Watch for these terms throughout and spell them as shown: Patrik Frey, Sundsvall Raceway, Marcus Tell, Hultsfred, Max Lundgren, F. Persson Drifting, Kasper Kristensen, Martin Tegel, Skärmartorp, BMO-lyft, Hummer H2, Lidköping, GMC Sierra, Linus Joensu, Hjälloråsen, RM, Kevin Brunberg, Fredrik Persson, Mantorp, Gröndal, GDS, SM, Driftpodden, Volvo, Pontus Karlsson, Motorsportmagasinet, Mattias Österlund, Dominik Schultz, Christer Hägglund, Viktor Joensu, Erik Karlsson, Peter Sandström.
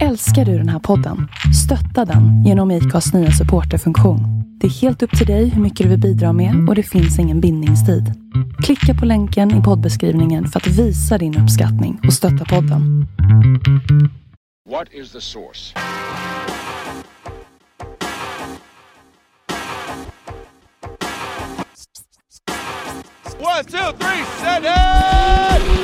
Älskar du den här podden? Stötta den genom IKAs nya supporterfunktion. Det är helt upp till dig hur mycket du vill bidra med och det finns ingen bindningstid. Klicka på länken i poddbeskrivningen för att visa din uppskattning och stötta podden. What is the source? One, two, three, set it!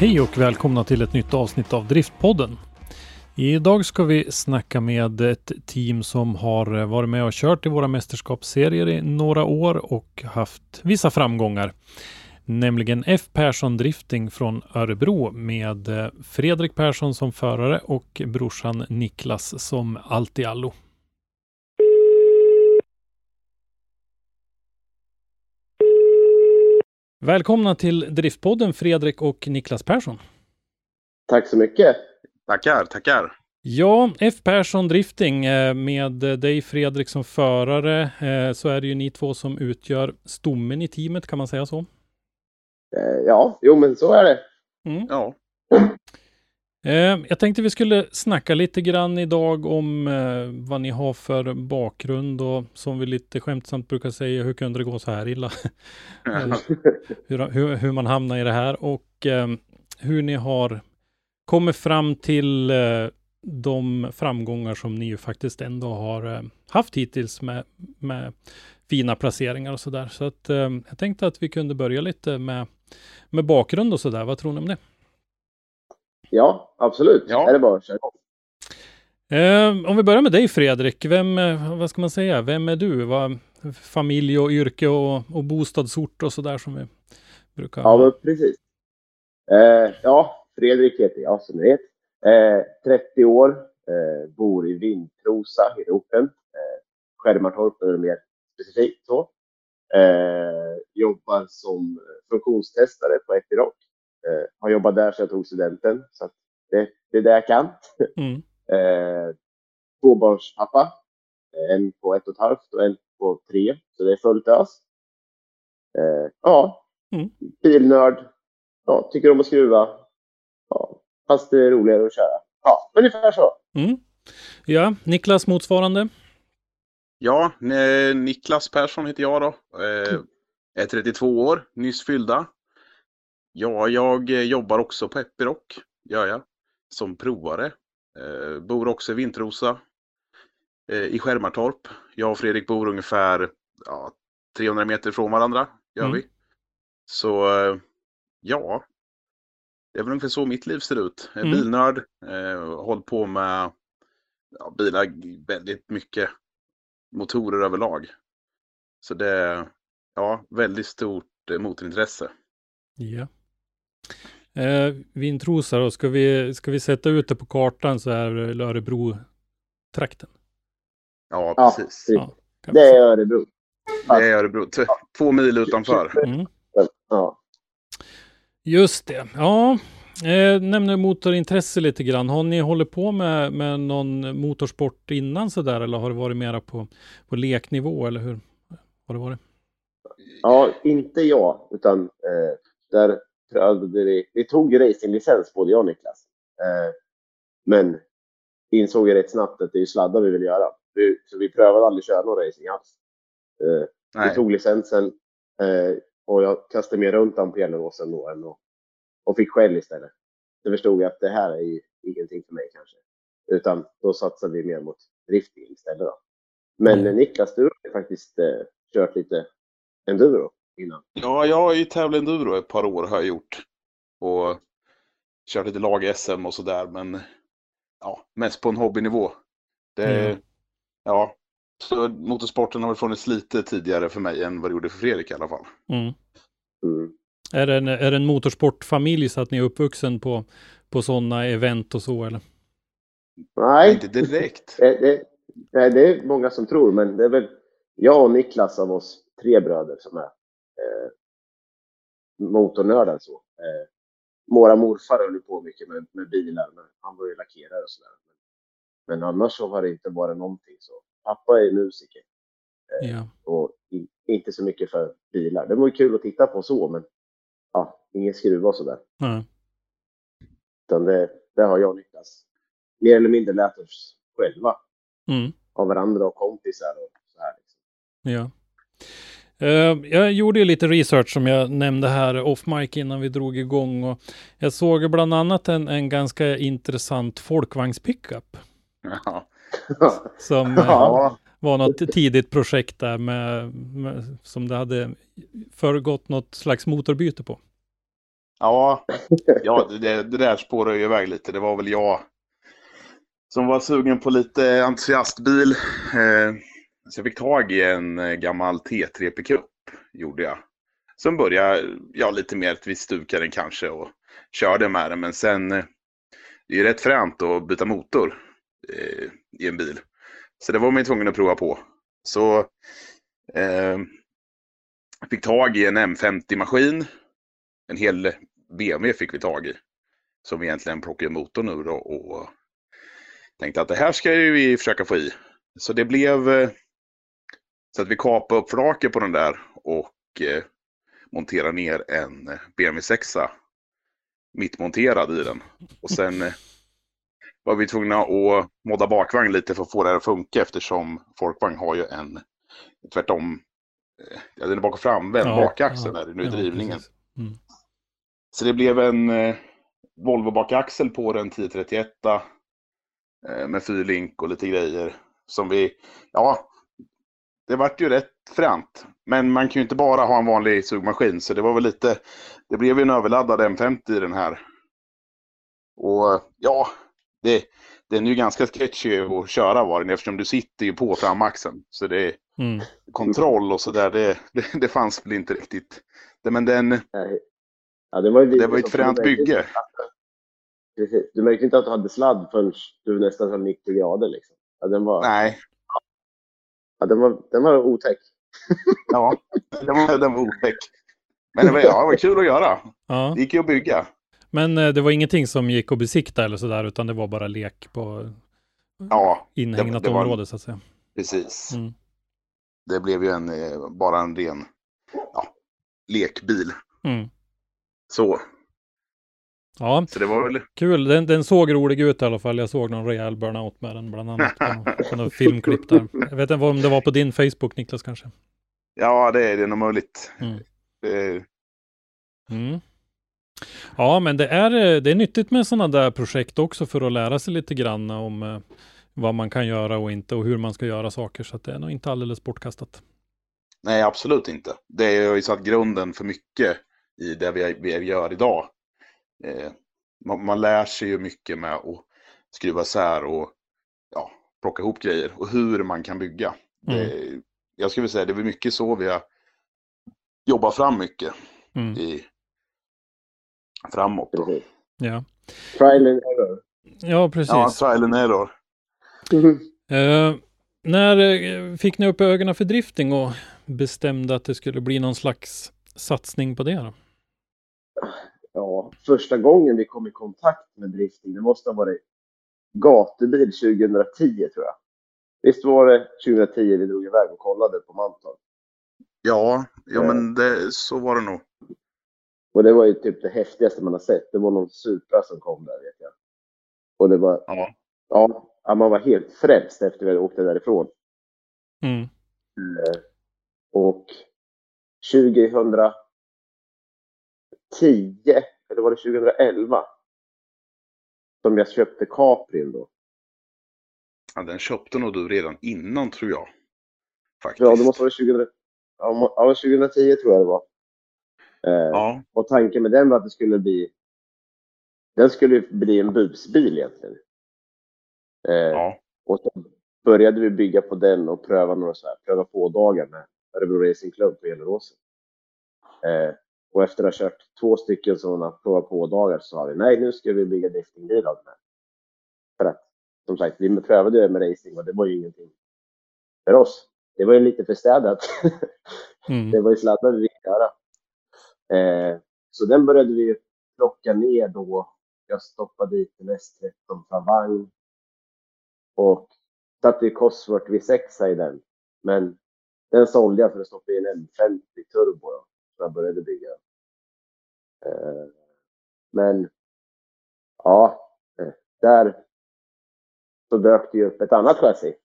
Hej och välkomna till ett nytt avsnitt av Driftpodden. Idag ska vi snacka med ett team som har varit med och kört i våra mästerskapsserier i några år och haft vissa framgångar. Nämligen F. Persson Drifting från Örebro med Fredrik Persson som förare och brorsan Niklas som allt i allo. Välkomna till Driftpodden Fredrik och Niklas Persson. Tack så mycket. Tackar. Ja, F. Persson Drifting med dig Fredrik som förare, så är det ju ni två som utgör stommen i teamet, kan man säga så? Ja, jo men så är det. Mm. Ja. Jag tänkte vi skulle snacka lite grann idag om vad ni har för bakgrund och som vi lite skämtsamt brukar säga, hur kunde det gå så här illa? hur man hamnar i det här och hur ni har kommit fram till de framgångar som ni ju faktiskt ändå har haft hittills med fina placeringar och sådär. Så att jag tänkte att vi kunde börja lite med bakgrund och sådär. Vad tror ni om det? Ja, absolut. Ja. Är det bara kör. Om vi börjar med dig Fredrik, vem är du? Familj och yrke och bostadsort och sådär som vi brukar. Ja, men precis. Fredrik heter jag som ni vet. 30 år, bor i Vintrosa i orten. Skärmartorp är mer specifikt så. Jobbar som funktionstestare på Epiroc. Har jobbat där så jag tog studenten. Så att det är det jag kan. Mm. Tvåbarnspappa. En på 1,5 och en på 3. Så det är fullt ös. Bilnörd. Ja, tycker om att skruva. Ja, fast det är roligare att köra. Ja, ungefär så. Mm. Ja, Niklas motsvarande. Ja, Niklas Persson heter jag då. Är 32 år, nyss fyllda. Ja, jag jobbar också på Epiroc, gör jag, som provare. Bor också i Vintrosa, i Skärmartorp. Jag och Fredrik bor ungefär 300 meter från varandra, gör vi. Så det är väl ungefär så mitt liv ser ut. Bilnörd, håller på med bilar väldigt mycket, motorer överlag. Så det är väldigt stort motorintresse. Ja. Vintrosa då, ska vi sätta ut det på kartan så här Örebro-trakten? Ja, precis. Ja, det är Örebro. Två mil utanför. Mm. Ja. Just det. Ja, nämner motorintresse lite grann. Har ni hållit på med någon motorsport innan så där eller har det varit mera på leknivå eller hur har det varit? Ja, inte jag utan där prövade vi tog racinglicens både jag och Niklas. Men insåg jag rätt snabbt att det är sladdar vi vill göra. Så vi prövade aldrig köra någon racing alls. Vi tog licensen och jag kastade mig runt den på Hjälloråsen då än och fick skäll istället. Så förstod jag att det här är ju ingenting för mig kanske. Utan då satsade vi mer mot drifting istället då. Men Niklas, du har faktiskt kört lite enduro innan. Ja, jag har ju tävlat enduro ett par år har jag gjort. Och kört lite lag-SM och sådär. Men mest på en hobbynivå. Så motorsporten har funnits lite tidigare för mig än vad det gjorde för Fredrik i alla fall. Mm. Mm. Är det en motorsportfamilj så att ni är uppvuxen på sådana event och så eller? Nej, inte direkt. Det är många som tror, men det är väl jag och Niklas av oss 3 bröder som är motornördar så. Våra morfar höll på mycket med bilar, men han var ju lackerare och sådär. Men annars så har det inte varit någonting så. Pappa är musiker. Och inte så mycket för bilar. Det var ju kul att titta på så, men ja, ingen skruva och sådär. Mm. Utan det har jag lyckats. Mer eller mindre lät oss själva. Mm. Av varandra och kompisar och så här. Ja. Jag gjorde ju lite research som jag nämnde här off-mic innan vi drog igång, och jag såg bland annat en ganska intressant folkvagnspickup. Ja. Som var något tidigt projekt där med, som det hade föregått något slags motorbyte på. Ja, det där spårar ju iväg lite. Det var väl jag som var sugen på lite entusiastbil. Så jag fick tag i en gammal T3 pickup, gjorde jag. Sen började jag lite mer att vi stukade den kanske och körde med den. Men sen, det är ju rätt fränt att byta motor i en bil. Så det var man ju tvungen att prova på. Så jag fick tag i en M50-maskin. En hel BMW fick vi tag i. Som egentligen plockade motorn nu då. Och tänkte att det här ska ju vi försöka få i. Så det blev... Så att vi kapade upp flaket på den där och monterade ner en BMW 6a mittmonterad i den. Och sen var vi tvungna att modda bakvagn lite för att få det att funka, eftersom folkvagn har ju en tvärtom, den är bak och fram, vänd bakaxeln där nu i drivningen. Mm. Så det blev en Volvo bakaxel på den 1031 med fyrlink och lite grejer som vi, det vart ju rätt fränt. Men man kan ju inte bara ha en vanlig sugmaskin. Så det var väl lite... Det blev ju en överladdad M50 i den här. Och ja, den är ju ganska sketchy att köra var den. Eftersom du sitter ju på framaxeln. Så det är kontroll och sådär. Det fanns väl inte riktigt. Men den... Ja, det var ju ett fränt bygge. Precis. Du märkte inte att du hade sladd förrän du nästan hade 90 grader liksom. Ja, den var... Nej. Ja, den var otäck. Ja, den var otäck. Men det var kul att göra. Ja. Det gick ju att bygga. Men det var ingenting som gick att besikta eller sådär, utan det var bara lek på inhägnat område så att säga. Precis. Mm. Det blev ju bara en ren lekbil. Mm. Så. Ja, så det var väl... kul. Den såg rolig ut i alla fall. Jag såg någon rejäl burnout med den bland annat på någon filmklipp där. Jag vet inte om det var på din Facebook, Niklas, kanske? Ja, det är nog möjligt. Mm. Ja, men det är nyttigt med sådana där projekt också för att lära sig lite grann om vad man kan göra och inte och hur man ska göra saker, så att det är nog inte alldeles bortkastat. Nej, absolut inte. Det har ju satt grunden för mycket i det vi gör idag. Man lär sig ju mycket med att skruva sär och plocka ihop grejer och hur man kan bygga. Jag skulle säga det är mycket så vi har jobbat fram mycket framåt. Ja. Trial and error. Ja, precis. Ja, trial and error. När fick ni upp ögonen för drifting och bestämde att det skulle bli någon slags satsning på det då? Ja, första gången vi kom i kontakt med drifting, det måste ha varit Gatebil 2010 tror jag. Visst var det 2010 vi drog iväg och kollade på Mantorp? Ja, men så var det nog. Och det var ju typ det häftigaste man har sett. Det var någon Supra som kom där, vet jag. Och det var... Ja, man var helt frälst efter vi åkte därifrån. Mm. Och 2010, eller var det 2011 som jag köpte Caprin då? Ja, den köpte nog du redan innan tror jag. Faktiskt. Ja, det måste vara 2010 tror jag det var. Och tanken med den var att det skulle bli... Den skulle bli en busbil egentligen. Och så började vi bygga på den och pröva på dagar med Örebro Racing Club på Hjälloråsen. Och efter att ha kört 2 stycken sådana prova på dagar så sa vi nej, nu ska vi bygga driftingbilar med. För att, som sagt, vi prövade ju med racing och det var ju ingenting för oss. Det var ju lite förstädat. Det var ju sladdar vi ville göra. Så den började vi plocka ner då. Jag stoppade dit en S13 från vagn. Och satte i Cosworth V6 i den. Men Den sålde jag för att stoppa in en 50 turbo då, så jag började bygga. Men ja, där så dök det ju upp ett annat chassi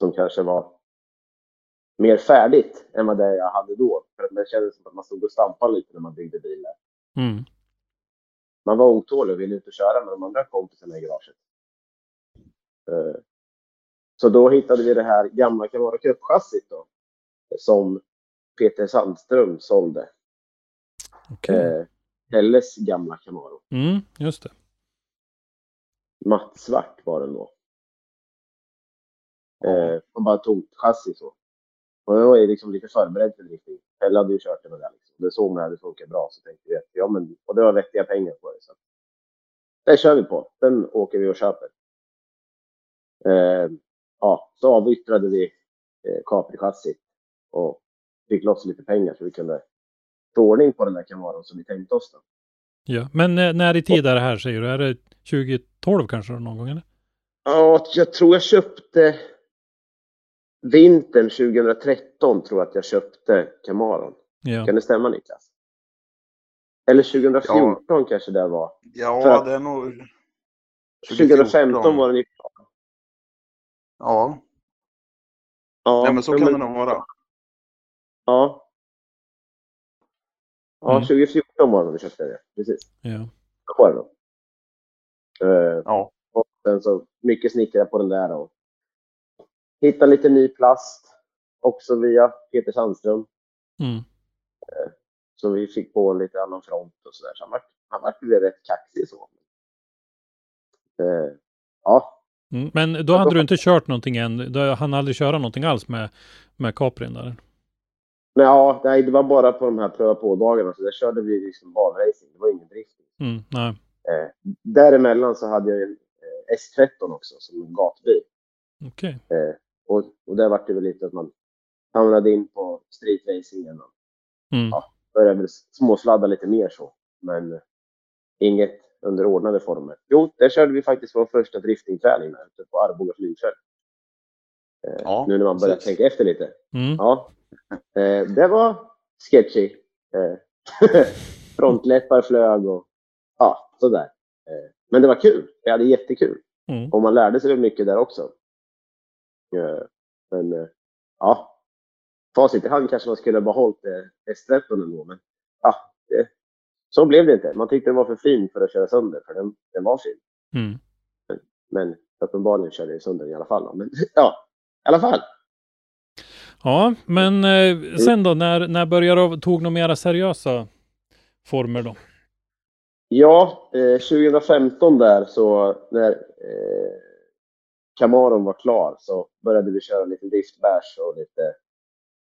som kanske var mer färdigt än vad det jag hade då. För det kändes som att man stod och stampade lite när man byggde bilar. Mm. Man var otålig och ville inte köra med de andra kompisarna i garaget. Så då hittade vi det här gamla Camaro Cup-chassit då, som Peter Sandström sålde. Okay. Helles gamla Camaro. Mm, just det. Mattsvart var den då. Man bara tog chassit så. Och jag var liksom lite förberedd för drifting. Helle hade ju kört det med det. Liksom. Det såg man hade funkat bra, så tänkte jag. Ja, men, och det var vettiga pengar på det. Så. Det kör vi på. Den åker vi och köper. Ja, så avyttrade vi Capri-chassit och fick loss lite pengar så vi kunde få ordning på den där Camaron som vi tänkte oss då. Ja, men när i tid är det här säger du? Är det 2012 kanske någon gång eller? Ja, jag tror jag köpte vintern 2013 tror jag att jag köpte Camaron. Ja. Kan det stämma, Niklas? Eller 2014 kanske det var. Ja, det är nog 2015 var det. Ja. Ja, nej, men så kan det nog vara. Ja. Ja, 2014 var det vi köpte det. Precis. Ja. Då var det då. Ja. Och sen så mycket snickrade på den där och hittade lite ny plast. Också via Peter Sandström. Mm. Så vi fick på en lite annan front och sådär. Så han var rätt kaxig så. Ja. Mm, men då hade du inte kört någonting än. Du hann aldrig köra någonting alls med Caprin där. Ja, nej, det var bara på de här pröva på-dagarna. Så där körde vi liksom banracing. Det var ingen drifting. Mm, nej. Däremellan så hade jag en S13 också som en gatbil. Okej. Okay. Och där var det väl lite att man hamnade in på streetracingen. Ja, började väl småsladda lite mer så. Men inget underordnade former. Jo, där körde vi faktiskt vår första driftingträning ute på Arboga flygfält. Nu när man börjar tänka efter lite. Mm. Ja. Det var sketchy. Frontläppar flög och ja, sådär. Men det var kul. Det hade jättekul. Mm. Och man lärde sig mycket där också. Men ja, facit i hand kanske man skulle bara hållit S13 ändå. Men ja, så blev det inte. Man tyckte den var för fin för att köra sönder. För den var fin. Mm. Men uppenbarligen körde jag sönder i alla fall. Men ja, i alla fall. Ja, men sen då. När började du tog några mera seriösa former då? Ja, 2015 där så när Camaron var klar så började vi köra lite driftbärs och lite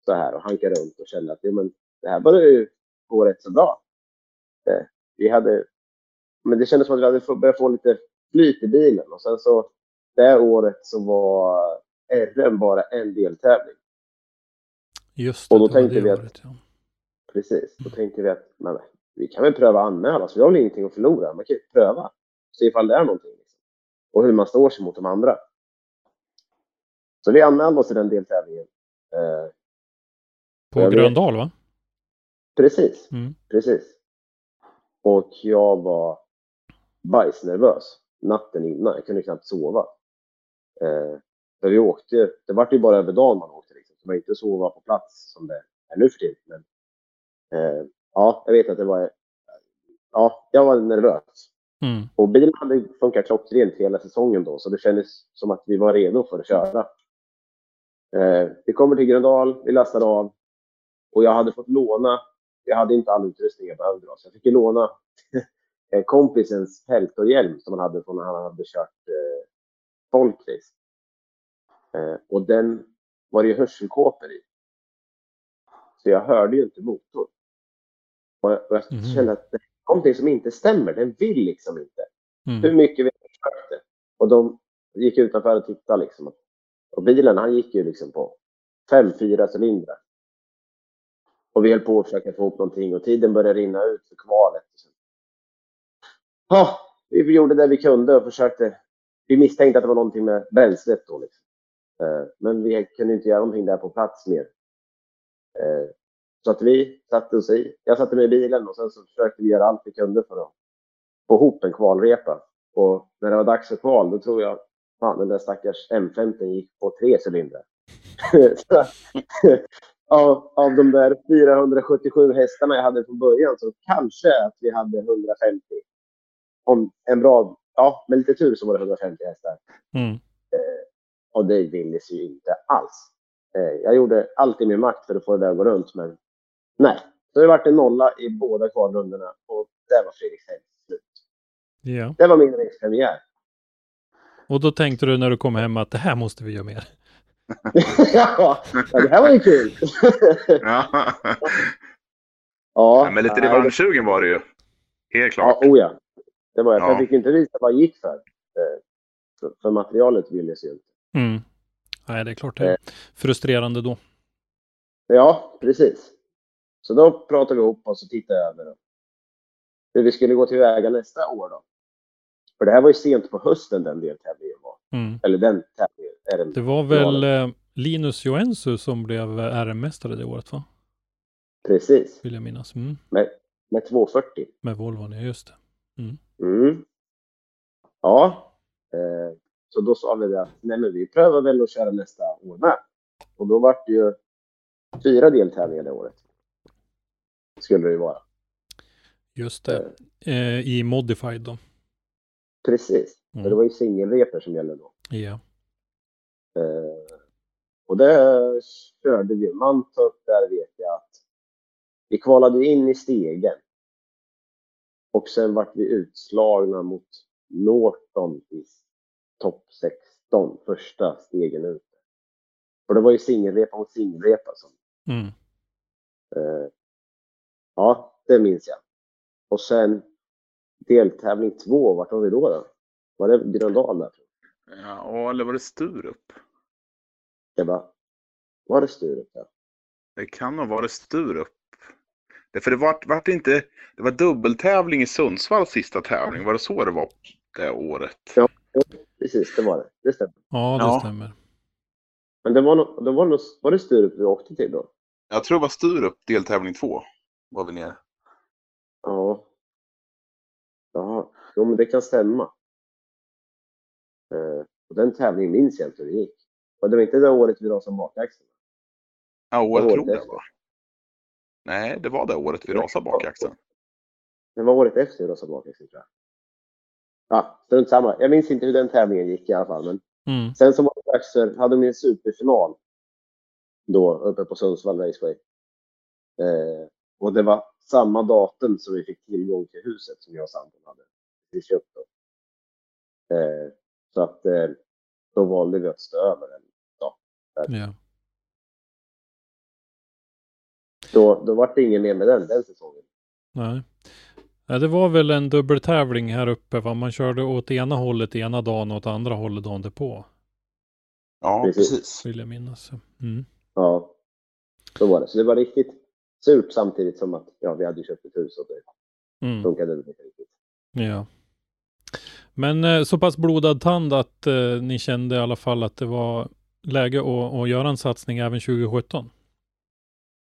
så här och hanka runt och känna att ja, men det här började ju gå rätt så bra. Men det kändes som att vi hade börjat få lite flyt i bilen. Och sen så det året så var RM bara en deltävling. Just det, och då tänkte vi året, att precis, då tänkte vi att men, vi kan väl pröva anmäla. Så vi har väl ingenting att förlora. Man kan ju pröva. Se ifall det är någonting. Liksom. Och hur man står sig mot de andra. Så vi anmälde oss i den deltävlingen. På Gröndal va? Precis, precis. Och jag var bajsnervös natten innan. Jag kunde knappt sova. För vi åkte, det var ju bara över dagen man åkte. Liksom. Så man inte sova på plats som det är nu för tiden. Men, ja, jag vet att det var... Ja, jag var nervös. Mm. Och bilen hade funkat klockrent hela säsongen då. Så det kändes som att vi var redo för att köra. Vi kommer till Gröndal, vi lastade av. Och jag hade fått låna... Jag hade inte all utrustning jag behövde då. Så jag fick ju låna kompisens hält och hjälm som han hade från när han hade kört folkvis. Och den var det ju hörselkåpor i. Så jag hörde ju inte motor. Och jag kände att det är någonting som inte stämmer. Den vill liksom inte. Hur mycket vi försökte. Och de gick utanför och tittade liksom. Och bilen han gick ju liksom på 5-4 cylindrar. Och vi höll på att försöka få upp någonting. Och tiden började rinna ut för kvalet. Ja, vi gjorde det vi kunde och försökte. Vi misstänkte att det var någonting med bränslet då. Liksom. Men vi kunde inte göra någonting där på plats mer. Så att vi satte oss i. Jag satte mig i bilen och sen så försökte vi göra allt vi kunde för att få ihop en kvalrepa. Och när det var dags för kval, då tror jag fan, den där stackars M50 gick på 3 cylindrar. Av de där 477 hästarna jag hade från början så kanske att vi hade 150. Om en bra, ja, med lite tur så var det 150 hästar. Och det ville sig ju inte alls. Jag gjorde allt i min makt för att få det där att gå runt, men nej. Så det vart en nolla i båda kvalrundorna och där var Fredriks hem slut. Ja. Det var min racepremiär. Och då tänkte du när du kom hem att det här måste vi göra mer. Ja, det här var ju kul. Ja, men lite revanschugen var det ju. Helt klart. Ja, oja. Det var jag fick inte visa vad jag gick för materialet ville se ut. Mm. Nej, det är klart det är frustrerande då. Ja, precis. Så då pratade vi ihop och så tittade jag över hur vi skulle gå tillväga nästa år då. För det här var ju sent på hösten den deltävlingen var. Mm. Eller den tävlingen. Det var väl Linus Joensu som blev RM-mästare det året, va? Precis. Vill jag minnas. Mm. Med 240. Med Volvo, ja just det. Mm. Mm. Ja. Så då sa vi att nej, men vi prövar väl att köra nästa år med. Och då var det ju 4 deltävlingar det året. Skulle det ju vara. Just det. I Modified då. Precis. Mm. För det var ju singelreper som gällde då. Ja. Yeah. Och där körde vi Mantorp, där vet jag att vi kvalade in i stegen. Och sen vart vi utslagna mot Norton i topp 16, första stegen ut. Och det var ju singelrepa mot singelrepa. Mm. Ja, det minns jag. Och sen deltävling 2, vart var vi då? Var det Gröndal där? Ja, eller var det Sturup? Jag bara, var det Sturup? Ja. Det kan nog vara Sturup. För det var inte, det var dubbeltävling i Sundsvall sista tävling. Var det så det var det året? Ja, precis, det var det. Det stämmer. Ja, det stämmer. Men var det Sturup vi åkte till då? Jag tror det var Sturup, deltävling 2 var vi nere. Ja. Ja, men det kan stämma. Och den tävlingen minns jag inte hur det gick. Och det var inte det året vi rasade bakaxeln. Ja, jag tror det var. Nej, det var det året vi rasade bakaxeln. Det var året efter vi rasade bakaxeln, tror jag. Ja, strunt samma. Jag minns inte hur den tävlingen gick i alla fall. Men sen som var det dags för, hade de en superfinal då uppe på Sundsvall Raceway. Och det var samma datum som vi fick till Yonkerhuset som jag och Sandon hade. Vi köpte då. Så att då valde vi att stå över den dag. Ja. Då var det ingen mer med den säsongen. Nej. Ja, det var väl en dubbeltävling här uppe, va? Man körde åt ena hållet ena dagen och åt andra hållet dagen därpå. Ja, precis. Vill jag minnas. Mm. Ja, så var det. Så det var riktigt surt samtidigt som att vi hade köpt ett hus och det funkade inte riktigt. Ja. Men så pass blodad tand att ni kände i alla fall att det var läge att göra en satsning även 2017?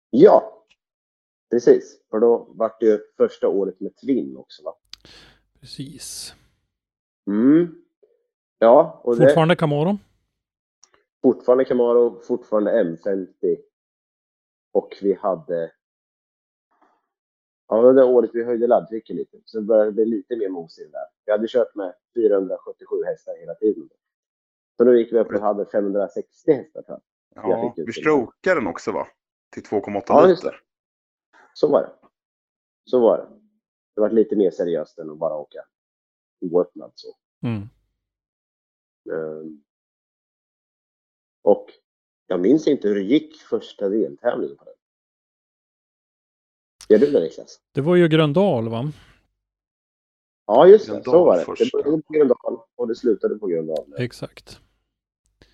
Ja, precis. För då var det ju första året med Twin också, va? Precis. Mm. Ja. Och fortfarande det, Camaro? Fortfarande Camaro, fortfarande M50. Och vi hade... Ja, det året vi höjde laddtrycket lite. Så började det bli lite mer mos i det där. Vi hade kört med 477 hästar hela tiden. Så då gick vi upp och hade 560 hästar. Ja, vi strokade den också, va? Till 2,8 liter. Så var det. Det var lite mer seriöst än att bara åka oöppnad så. Mm. Och jag minns inte hur det gick första deltävlingen på den. Ja, det var ju Gröndal, va? Ja, just det. Så var det. Först, det började på Gröndal och det slutade på Gröndal. Exakt.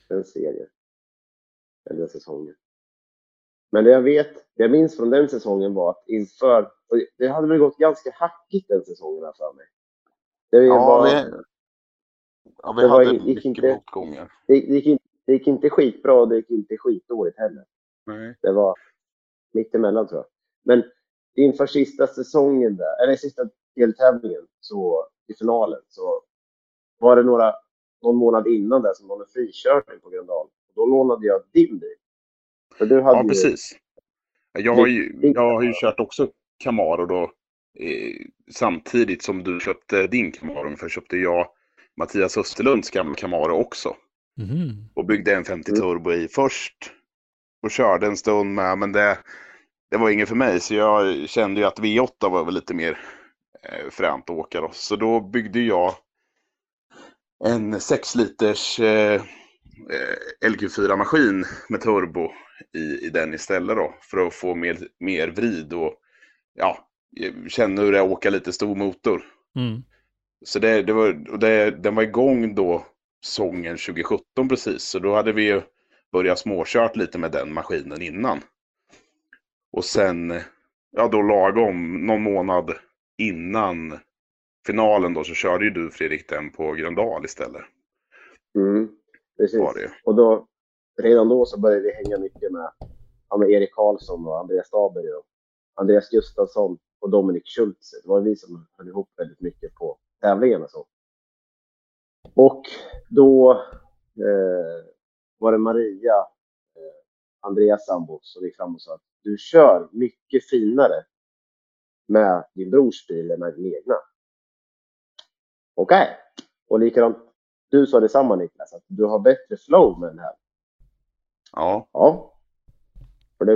Den serien. Den säsongen. Men jag minns från den säsongen var att inför... Det hade väl gått ganska hackigt den säsongen här för mig. Det var, ja, vi hade mycket motgångar. Det gick inte Det gick inte skitbra, det gick inte skitdåligt heller. Nej. Det var mitt emellan, tror jag. Men inför sista säsongen där, eller sista deltävlingen, så i finalen, så var det någon månad innan där som var en frikörning på Gröndal. Då lånade jag din bil. För du hade precis. Jag har ju kört också Camaro då. Samtidigt som du köpte din Camaro, ungefär köpte jag Mattias Österlunds gamla Camaro också. Mm. Och byggde en 50 turbo i först. Och körde en stund med, men det var inget för mig. Så jag kände ju att V8 var väl lite mer fränt att åka då. Så då byggde jag en 6 liters LQ4-maskin med turbo i den istället då. För att få mer vrid och ja, känna hur jag åker lite stor motor. Mm. Så den var igång då säsongen 2017 precis. Så då hade vi ju börjat småkört lite med den maskinen innan. Och sen, ja då lagom någon månad innan finalen då så körde ju du Fredrik den på Gröndal istället. Mm, precis. Och då, redan då så började vi hänga mycket med Erik Karlsson och Andreas Stavberg och Andreas Gustafsson och Dominik Schultz. Det var vi som höll ihop väldigt mycket på tävlingarna så. Och då var det Maria, Andreas sambo, som gick fram och sa att du kör mycket finare med din brors bil än med din egna. Okej. Och likadant, du sa detsamma Niklas, att du har bättre flow med den här. Ja.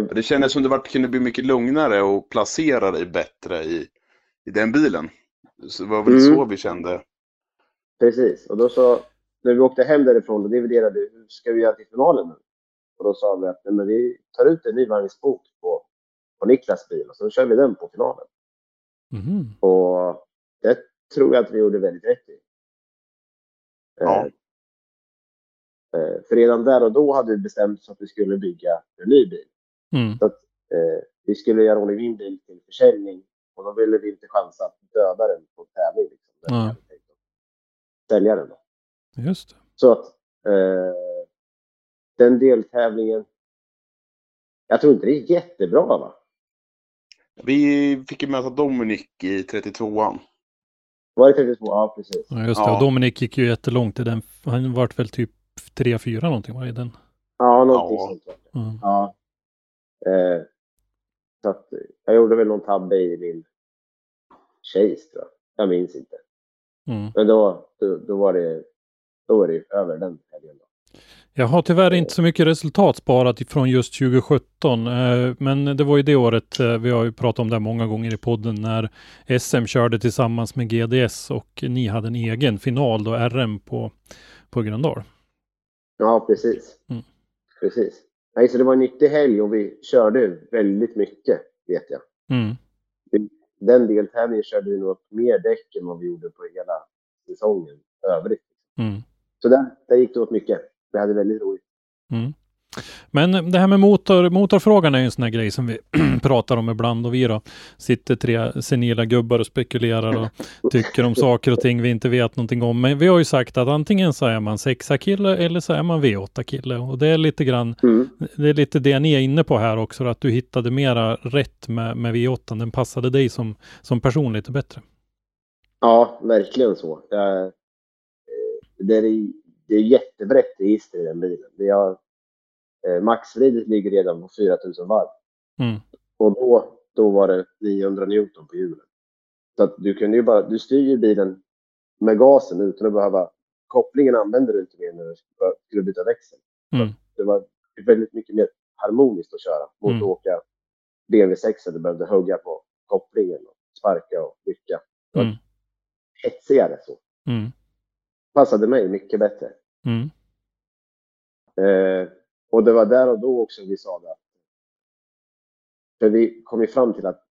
Det kändes som det kunde bli mycket lugnare och placera dig bättre i den bilen. Så det var väl så vi kände. Precis, och då så när vi åkte hem därifrån och dividerade, hur ska vi göra till finalen nu? Och då sa vi att nej, men vi tar ut en ny vagnsbok på Niklas bil och så kör vi den på finalen. Mm. Och det tror jag att vi gjorde väldigt rätt i. Ja. För redan där och då hade vi bestämt att vi skulle bygga en ny bil. Mm. Så att vi skulle göra ordning min bil till försäljning och då ville vi inte chansa att döda den på tävling. Liksom, sälja den då. Just det. Så att den deltävlingen, jag tror inte det är jättebra va? Vi fick ju möta Dominik i 32an. Var det 32? Ja, precis. Ja, just det. Ja. Dominik gick ju jättelångt i den. Han vart väl typ 3-4 någonting var i den. Ja, någonting sånt. Ja. Så att jag gjorde väl någon tabbe i min tjejs, tror jag. Jag minns inte. Mm. Men då var det över den helgen då. Jag har tyvärr inte så mycket resultat sparat ifrån just 2017, men det var ju det året, vi har ju pratat om det många gånger i podden, när SM körde tillsammans med GDS och ni hade en egen final då, RM på Gröndal. Ja, precis. Mm. Precis. Nej, så det var en nyttig helg och vi körde väldigt mycket, vet jag. Mm. Den deltävlingen körde vi något mer däck än vad vi gjorde på hela säsongen övrigt. Mm. Så där gick det åt mycket. Det hade väldigt roligt. Mm. Men det här med motorfrågan är ju en sån här grej som vi pratar om ibland, och vi då sitter tre senila gubbar och spekulerar och tycker om saker och ting vi inte vet någonting om. Men vi har ju sagt att antingen så är man 6-kille eller så är man V8-kille, och det är lite grann det är lite det ni är inne på här också, att du hittade mera rätt med V8, den passade dig som person lite bättre. Ja, verkligen så. Det är jättebrett register i den bilen. Det är maxvridet ligger redan på 4000 varv. Mm. Och då var det 900 newton på hjulen. Så att du kunde ju du styr bilen med gasen utan att behöva, kopplingen använder du inte mer när du skulle byta växel. Mm. Det var väldigt mycket mer harmoniskt att köra mot att åka BMW6, du behövde hugga på kopplingen och sparka och lycka. Det var hetsigare så. Mm. Passade mig mycket bättre. Mm. Och det var där och då också vi sa det. För vi kom ju fram till att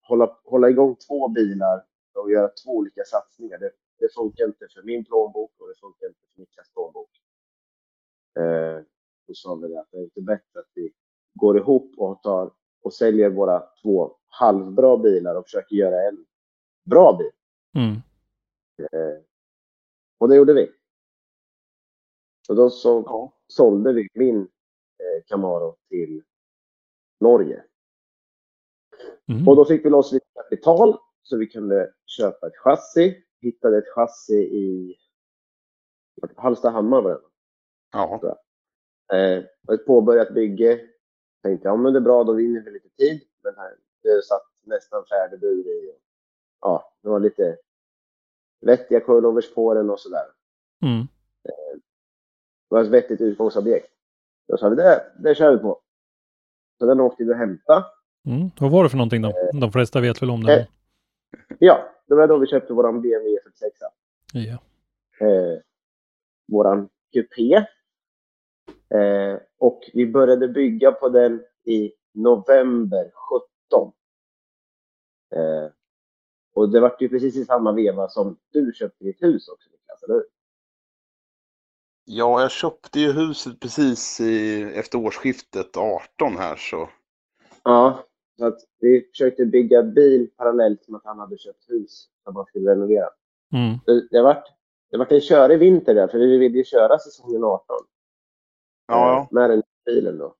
hålla igång två bilar och göra två olika satsningar. Det funkar inte för min plånbok och det funkar inte för Niklas plånbok. Då sa vi att det är inte bättre att vi går ihop och säljer våra två halvbra bilar och försöker göra en bra bil. Mm. Och det gjorde vi. Och då så sålde vi min Camaro till Norge. Mm. Och då fick vi loss lite kapital så vi kunde köpa ett chassi. Hittade ett chassi i Hallstahammar var det. Ja. Ett påbörjat bygge. Tänkte jag, men det är bra, då vinner vi lite tid. Men här, det satt nästan färdig bur i. Ja, det var lite vettiga curlovers på den och sådär. Mm. Det var ett vettigt utgångsobjekt. Då sa vi, det kör vi på. Så den åkte in och hämta. Mm. Vad var det för någonting då? De flesta vet väl om det. Ja, det var då vi köpte våran BMW F6. Ja. Våran kupé. Och vi började bygga på den i november 17. Och det var ju precis i samma veva som du köpte ditt hus också, Niklas, eller hur? Ja, jag köpte ju huset precis efter årsskiftet 18 här så. Ja, så att vi försökte bygga bil parallellt med att han hade köpt hus som man skulle renovera. Mm. Det vart en körig vinter där, för vi ville ju köra säsongen 18. Ja. Med den bilen då.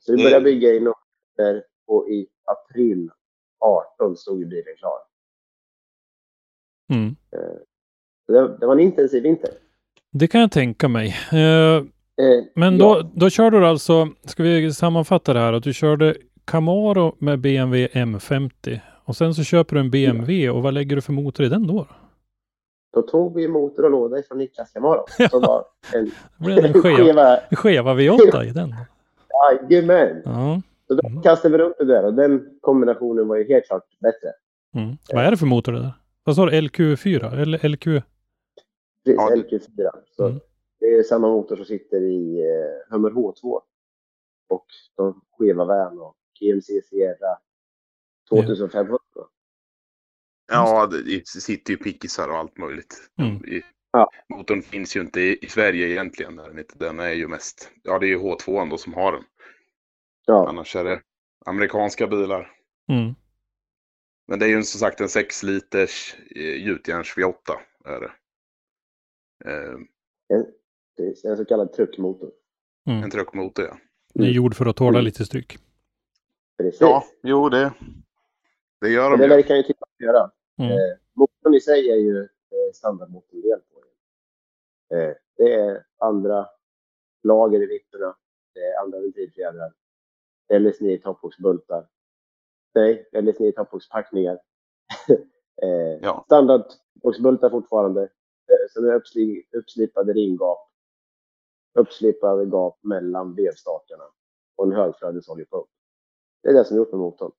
Så vi började bygga i november och i april 18 stod ju bilen klar. Mm. Så det var en intensiv vinter. Det kan jag tänka mig. Men då kör du alltså, ska vi sammanfatta det här, att du körde Camaro med BMW M50 och sen så köper du en BMW och vad lägger du för motor i den då? Då tog vi motor och låda från Niklas Camaro. Så var en skeva V8 i den. Jajamän. Ja. Så då kastade vi upp det där och den kombinationen var ju helt klart bättre. Mm. Vad är det för motor det där? Vad sa du? LQ4? Eller LQ? Precis, ja. LQ4. Så det är samma motor som sitter i Hummer H2. Och de skeva värn och GMC Sierra 2500. Ja, det sitter ju pickisar och allt möjligt. Mm. Motorn finns ju inte i Sverige egentligen. Den är ju mest... Ja, det är ju H2 ändå som har den. Ja. Annars är det amerikanska bilar. Mm. Men det är ju som sagt en 6 liters gjutjärns V8 är det. En så kallad truckmotor. Mm. En truckmotor, ja. Den är gjord för att tåla lite stryk. Precis. Ja, jo det gör de. Det verkar ju tycka att göra. Mm. Motorn i sig är ju standardmotordel på den. Det är andra lager i vipporna. Det är andra ventilfjädrar. Eller snidtopphågsbultar. Nej, eller snidtopphågspackningar. Standardhågsbultar fortfarande. Sen är uppslipade ringgap. Uppslipade gap mellan vevstakarna. Och en högflödesoljepump. Det är det som är gjort med motorn.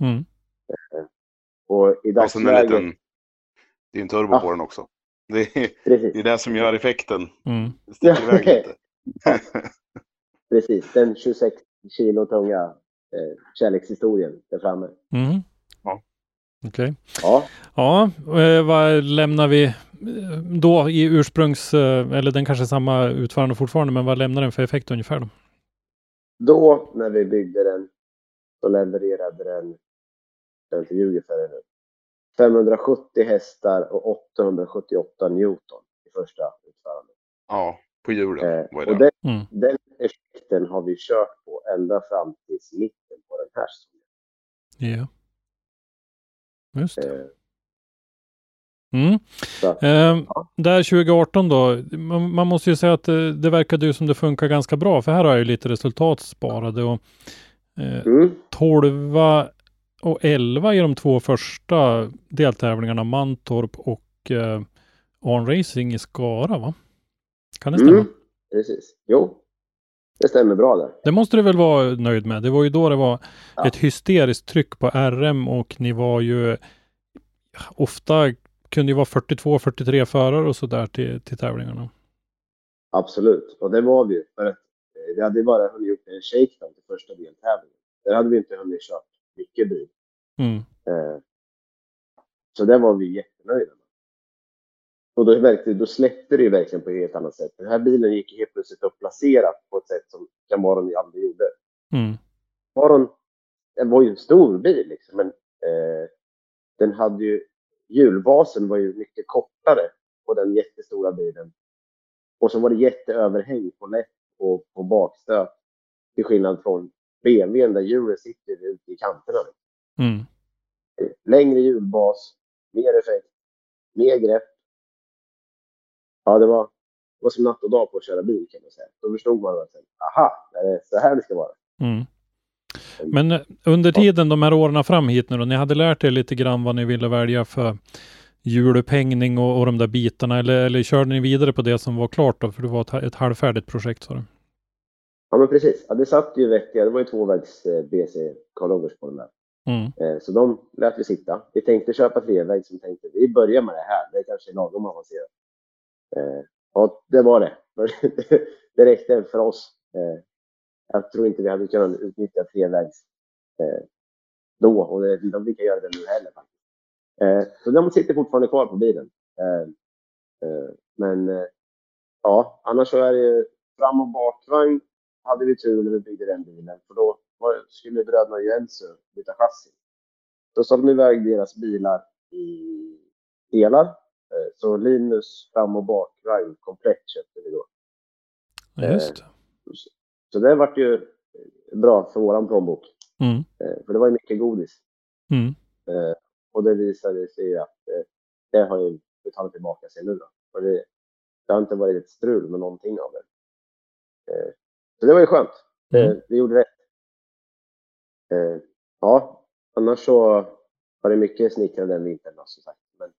Mm. Och i dagsläget... Det är en turbo på den också. Det är det som gör effekten. Mm. Det sticker iväg lite. Precis, den 26 kilo tunga kärlekshistorien där framme. Mm. Ja. Okej. Okay. Ja. Ja, vad lämnar vi då i ursprungs... Eller den kanske samma utförande fortfarande, men vad lämnar den för effekt ungefär då? Då, när vi byggde den, så levererade den till Ljugefärgen 570 hästar och 878 Newton i första utförandet. Ja, på hjulen. Och den effekten har vi kört på ända fram till mitten på den här sidan. Ja. Just det. Där 2018 då, man måste ju säga att det verkade ju som det funkar ganska bra, för här har jag ju lite resultat sparade och 12 och 11 i de två första deltävlingarna, Mantorp och On Racing i Skara, va? Kan det stämma? Precis, jo. Det stämmer bra där. Det måste du väl vara nöjd med. Det var ju då det var ett hysteriskt tryck på RM och ni var ju ofta, kunde ju vara 42-43 förare och sådär till tävlingarna. Absolut, och det var vi. För att vi hade bara hunnit gjort en shakedown till första deltävlingen. Där hade vi inte hunnit kört mycket bil. Mm. Så där var vi jättenöjda med. Och då släppte det ju verkligen på ett helt annat sätt. Den här bilen gick helt plötsligt att placera på ett sätt som Camaron aldrig gjorde. Camaron var ju en stor bil liksom, men den hade ju, hjulbasen var ju mycket kortare på den jättestora bilen. Och så var det jätteöverhäng på lätt och på bakstöt. Till skillnad från BMWn där hjulen sitter ute i kanterna. Mm. Längre hjulbas, mer effekt, mer grepp. Ja, det var som natt och dag på att köra bil, kan man säga. Då förstod man att aha, det är så här det ska vara. Mm. Men under tiden, de här åren fram hit nu då, ni hade lärt er lite grann vad ni ville välja för hjulupphängning och de där bitarna, eller körde ni vidare på det som var klart då? För det var ett halvfärdigt projekt, så. Ja, men precis. Ja, det satt ju vettiga. Det var ju tvåvägs BC Karl-Ågers på den där. Mm. Så de lät vi sitta. Vi tänkte köpa treväg, som tänkte vi börjar med det här. Det är kanske lagom avancerat. Ja, det var det. Det räckte för oss. Jag tror inte vi hade kunnat utnyttja trevägs då. Och de brukar göra det nu heller faktiskt. Så de sitter fortfarande kvar på bilen. Men ja, annars så är det ju fram- och bakvagn. Hade vi tur när vi byggde den bilen. För då skulle bröderna Joensu byta chassi. Då satte de iväg deras bilar i delar. Så Linus fram- och bakvagn komplett köpte vi då. Ja, just det. Så det vart ju bra för våran plånbok. Mm. För det var ju mycket godis. Mm. Och det visade sig att det har ju betalat tillbaka sig nu då. Och det har inte varit ett strul med någonting av det. Så det var ju skönt. Mm. Vi gjorde rätt. Ja, annars så var det mycket snickrande den vintern, som sagt. Men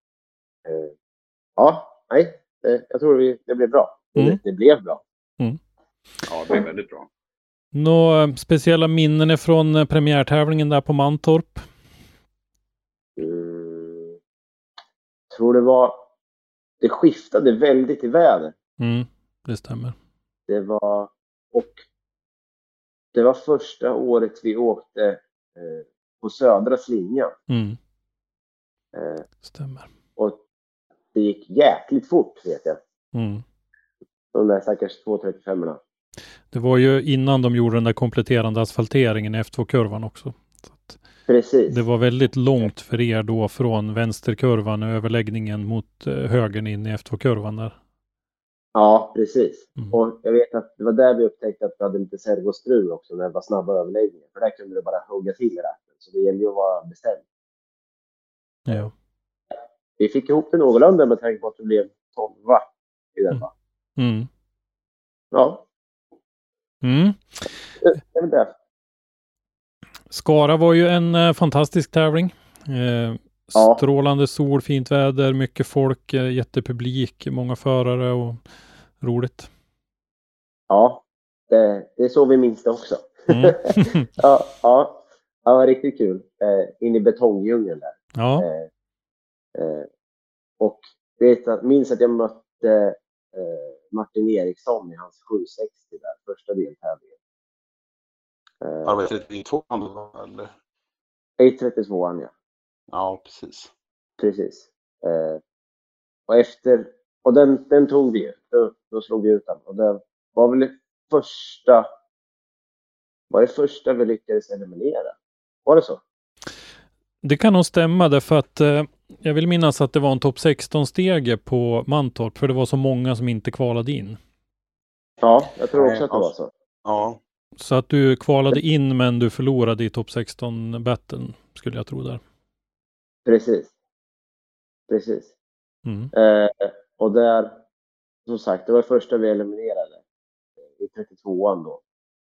ja, nej. Jag tror det blev bra. Mm. Det blev bra. Mm. Ja, det blev väldigt bra. Några speciella minnen är från premiärtävlingen där på Mantorp? Tror det skiftade väldigt i väder. Mm, det stämmer. Det var första året vi åkte på södra slingan. Mm. Stämmer. Och det gick jäkligt fort, vet jag. Mm. De där stackars 235-erna. Det var ju innan de gjorde den där kompletterande asfalteringen i F2-kurvan också. Så att precis. Det var väldigt långt för er då från vänsterkurvan och överläggningen mot högern in i F2-kurvan där. Ja, precis. Mm. Och jag vet att det var där vi upptäckte att vi hade lite servostrul också när det var snabba överläggningar. För där kunde det bara hugga till i ratten. Så det gällde ju att vara bestämd. Ja. Vi fick ihop det någorlunda med tanke på att det blev 12 i den fall. Mm. Ja. Mm. Det var det. Skara var ju en fantastisk tävling. Strålande sol, fint väder, mycket folk, jättepublik, många förare och roligt. Ja, det är så vi minns det också. Mm. Ja, det var riktigt kul. In i betongdjungeln där. Ja. Och jag minns att jag mötte Martin Eriksson i hans 760 där, första deltävlingen. Var det 32an eller? 32an, ja. Ja, precis. Precis. Och efter... Och den tog vi ju. Då slog vi ut den. Och det var väl första... Var det första vi lyckades eliminera? Var det så? Det kan nog stämma, därför att... jag vill minnas att det var en topp 16-stege på Mantorp. För det var så många som inte kvalade in. Ja, jag tror också att det var så. Ja. Så att du kvalade in men du förlorade i topp 16-batten, skulle jag tro där. Precis. Mm. Och där, som sagt, det var det första vi eliminerade i 32an då,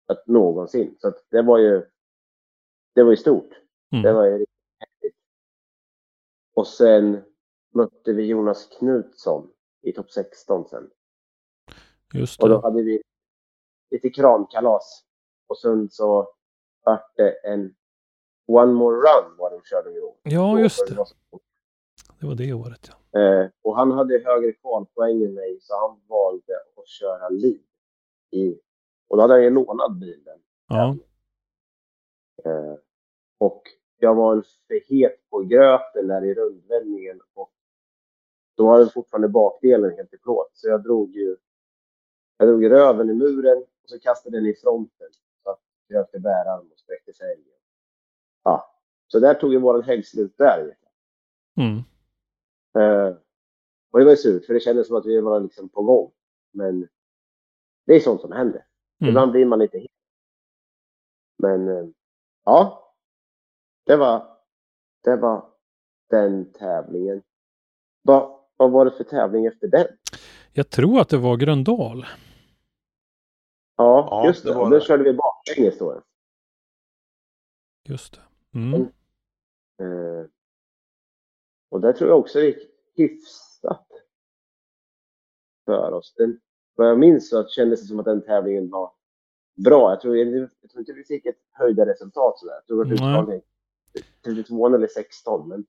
att någonsin. Så att det var ju stort. Mm. Det var ju riktigt häftigt. Och sen mötte vi Jonas Knutsson i topp 16 sen. Just det. Och då hade vi lite krankalas. Och sen så var det en One More Run var de körde i år. Ja, just det. Det var det året, ja. Och han hade högre kvalpoäng än mig, så han valde att köra liv i. Och då hade han ju lånat bilen. Ja. Och jag var för het på gröten där i rundvändningen. Och då hade jag fortfarande bakdelen helt i plåt. Så jag drog röven i muren och så kastade den i fronten. Så att jag gröpte bäraren och sträckte sig igen. Ja, så där tog ju våran helgslut där. Mm. Och det var ju surt, för det kändes som att vi var liksom på gång. Men det är sånt som händer. Ibland blir man lite hit. Men ja, det var den tävlingen. Vad var det för tävling efter den? Jag tror att det var Gröndal. Ja, just det. Nu körde vi baklänges då. Just det. Mm. Och där tror jag också det gick hyfsat för oss. Vad jag minns så kändes det som att den tävlingen var bra. Jag tror inte vi fick ett höjda resultat sådär. Jag tror att uttagning 32 eller 16. Men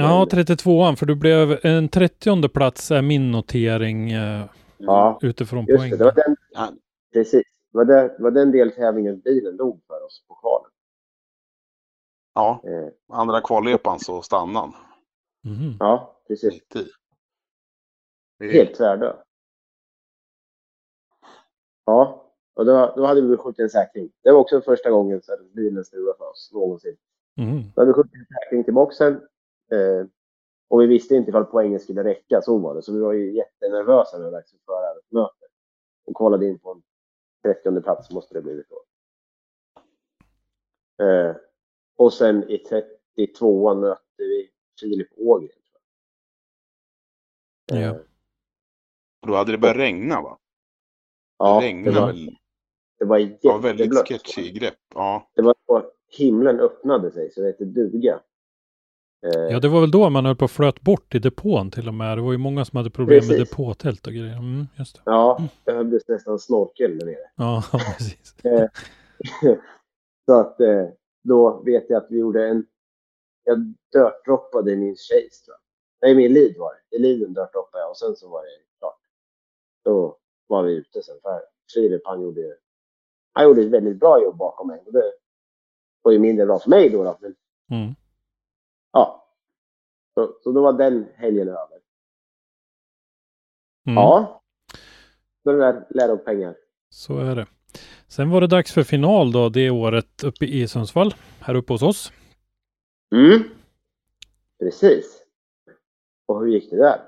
32an, för du blev en 30:e plats är min notering utifrån poäng. Det var den, precis. Det var den deltävlingen bilen dog för oss på kvalen. Ja, andra kvallepan så stannade han. Mm. Ja, precis. Helt tvärdö. Ja, och då hade vi skjutit en säkring. Det var också första gången så att bilen stod för oss någonsin. Mm. Då hade vi skjutit en säkring till boxen. Och vi visste inte ifall poängen skulle räcka, så var det. Så vi var ju jättenervösa när vi verkligen förra mötet. Och kollade in på en 30:e plats måste det bli så. Och sen i 32 mötte vi Filip Ågren. Ja. Då hade det börjat regna, va? Ja, det var jätteblött. Sketchig grepp. Ja. Det var då himlen öppnade sig så det hette duga. Ja, det var väl då man höll på att flöt bort i depån till och med. Det var ju många som hade problem med depåtält och grejer. Mm, just det. Ja, det höjdes nästan snorkel där nere. Ja, precis. Så att då vet jag att vi gjorde jag dörtdroppade min tjejs, tror jag. Nej, min lid var det. I liden dörtdroppade jag och sen så var det klart. Då var vi ute sen för Filip, han gjorde ett väldigt bra jobb bakom mig. Och det var ju mindre bra för mig då. Men... Mm. Ja, så då var den helgen över. Mm. Ja, så det där lär upp pengar. Så är det. Sen var det dags för final då det året uppe i Sundsvall, här uppe hos oss. Mm, precis. Och hur gick det där?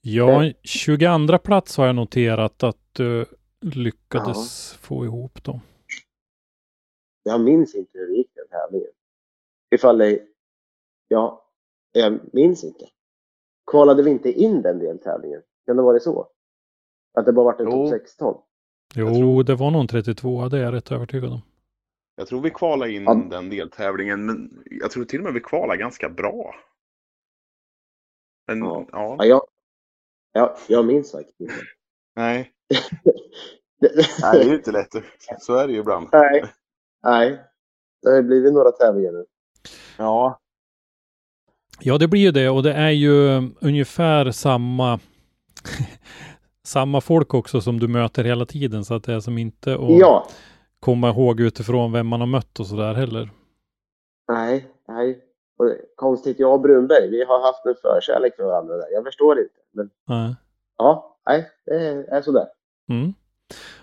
Ja, 22:a plats har jag noterat att du lyckades få ihop då. Jag minns inte hur det gick den här med. Ja, jag minns inte. Kvalade vi inte in den deltävlingen? Kan det vara så? Att det bara varit en topp 16? Jo, det var någon 32, det är jag rätt övertygad om. Jag tror vi kvalade in den deltävlingen, men jag tror till och med vi kvalade ganska bra. Men, jag minns faktiskt inte. Nej. Nej, det är ju inte lätt. Så är det ju ibland. Nej. Det har blivit några tävlingar nu. Ja. Ja, det blir ju det och det är ju ungefär samma folk också som du möter hela tiden så att det är som inte att komma ihåg utifrån vem man har mött och sådär heller. Nej. Och det är konstigt, jag och Brunberg, vi har haft en förkärlek för varandra där. Jag förstår det inte. Men... Nej. Ja, nej, det är sådär. Mm.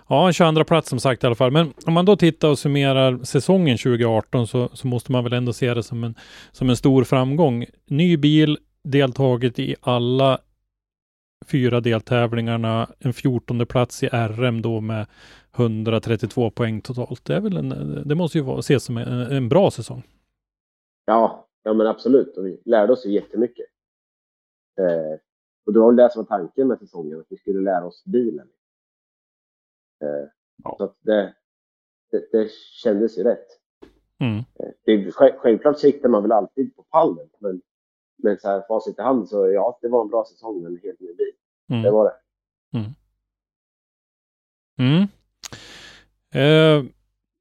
Ja, en 22:a plats som sagt i alla fall. Men om man då tittar och summerar säsongen 2018 så måste man väl ändå se det som en stor framgång. Ny bil, deltagit i alla 4 deltävlingarna, en 14:e plats i RM då med 132 poäng totalt. Det är väl det måste ju ses som en bra säsong. Ja men absolut. Och vi lärde oss ju jättemycket. Och det var det som var tanken med säsongen, att vi skulle lära oss bilen. Så att det kändes ju rätt. Självklart siktar man väl alltid på pallen, men så här facit i hand så det var en bra säsong med en helt ny bil. Det var det.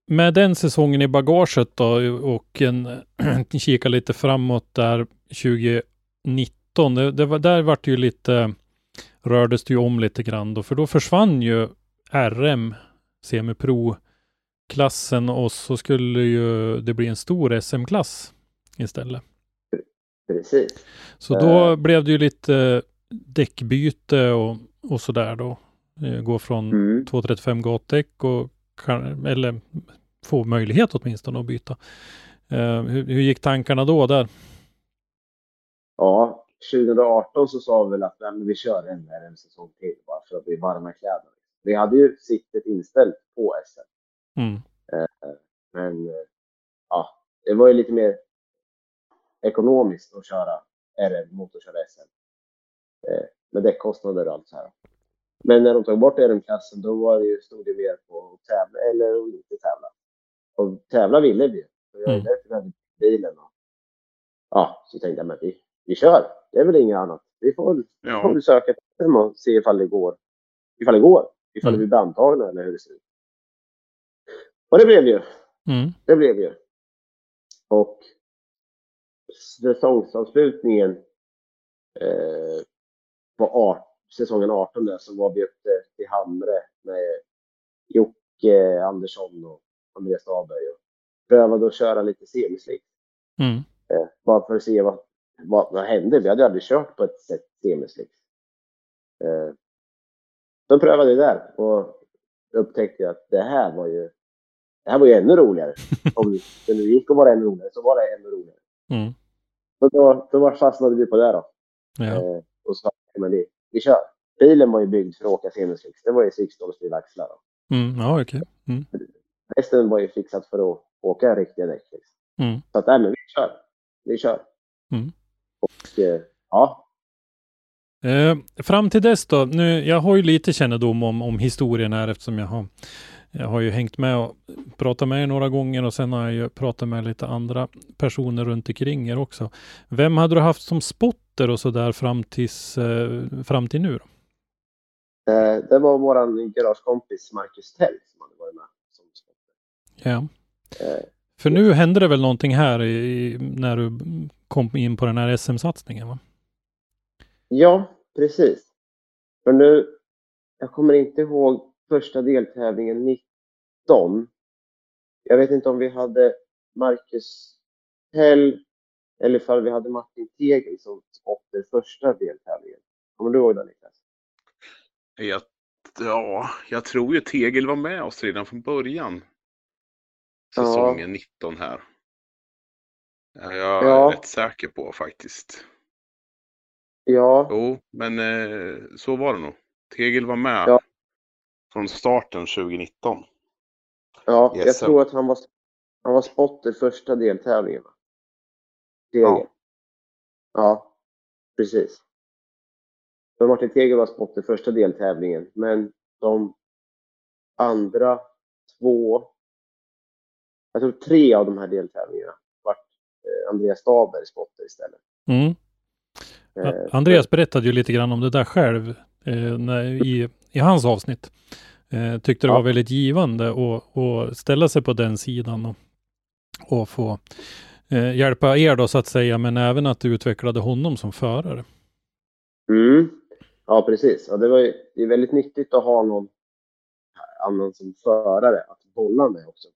Med den säsongen i bagaget då och kika lite framåt där 2019 där vart det ju lite rördes det ju om lite grann då, för då försvann ju RM, semipro-klassen och så skulle ju det bli en stor SM-klass istället. Precis. Så då blev det ju lite däckbyte och sådär då. Gå från 235 gatdäck eller få möjlighet åtminstone att byta. Hur gick tankarna då där? Ja, 2018 så sa vi väl att vi kör en säsong till bara för att vi är varma kläder. Vi hade ju siktet inställt på SM. Mm. Men ja, det var ju lite mer ekonomiskt att köra RM mot att köra SM. Med däckkostnader och allt så här. Men när de tog bort RM-klassen då var det ju, stod det mer på att tävla eller att inte tävla. Och tävla ville vi. Så jag gillade till den bilen. Och, ja, så tänkte jag, men vi kör. Det är väl inget annat. Vi får söka dem och se ifall det går. Ifall det går. Ifall vi blir antagna eller hur det ser ut. Och det blev ju. Mm. Det blev ju. Och säsongsavslutningen på säsongen 18 där, så var vi uppe till Hamre med Jocke Andersson och Andreas Stavberg och prövade att köra lite semislikt. Mm. Bara för att se vad hände. Vi hade aldrig kört på ett sätt semislikt. De prövade där och upptäckte jag att det här var ju ännu roligare. Om det nu gick att vara ännu roligare så var det ännu roligare. Mm. Så då fastnade vi på det då. Ja. Och så men vi kör. Bilen var ju byggd för att åka semislikt. Det var ju 6-stålsbil axlar då. Mm, ja, okej. Okay. Mm. Resten var ju fixat för att åka riktiga däck. Mm. Så att men vi kör. Mm. Och ja. Fram till dess då, nu, jag har ju lite kännedom om historien här eftersom jag har ju hängt med och pratat med er några gånger och sen har jag ju pratat med lite andra personer runt omkring er också. Vem hade du haft som spotter och sådär fram till nu då? Det var våran garagekompis Marcus Tell som hade varit med som spotter. Ja. För nu hände det väl någonting här när du kom in på den här SM-satsningen va? Ja, precis. För nu, jag kommer inte ihåg första deltävlingen 19. Jag vet inte om vi hade Marcus Hell eller för vi hade Martin Tegel som åkte första deltävlingen. Kommer du ihåg det, Niklas? Jag tror ju Tegel var med oss redan från början. Säsongen 19 här. Jag är rätt säker på faktiskt. Ja. Jo, men så var det nog. Tegel var med från starten 2019. Ja, yes. Jag tror att han var spotter första deltävlingen. Tegel. Ja, precis. Men Martin Tegel var spotter första deltävlingen. Men de andra två, jag tror 3 av de här deltävlingarna var Andreas Stavberg spotter istället. Mm. Andreas berättade ju lite grann om det där själv i hans avsnitt. Tyckte det var väldigt givande att ställa sig på den sidan och få hjälpa er då så att säga, men även att du utvecklade honom som förare. Mm. Ja, precis. Ja, det är väldigt nyttigt att ha någon annan som förare att bolla med också.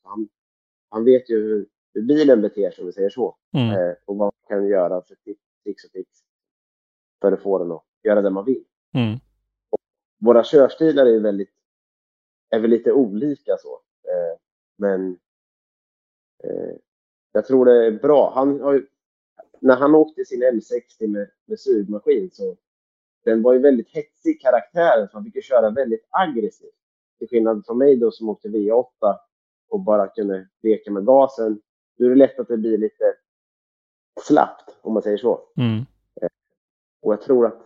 Han vet ju hur bilen beter sig, om vi säger så. Mm. Och vad man kan göra för tics för att få den att göra det man vill. Mm. Och våra körstilar är väl lite olika så. Men jag tror det är bra. När han åkte sin M60 med sugmaskin så den var ju väldigt hetsig karaktär. Så han fick ju köra väldigt aggressivt. Till skillnad från mig då som åkte V8 och bara kunde leka med gasen. Nu är det lätt att det blir lite slappt om man säger så. Mm. Och jag tror att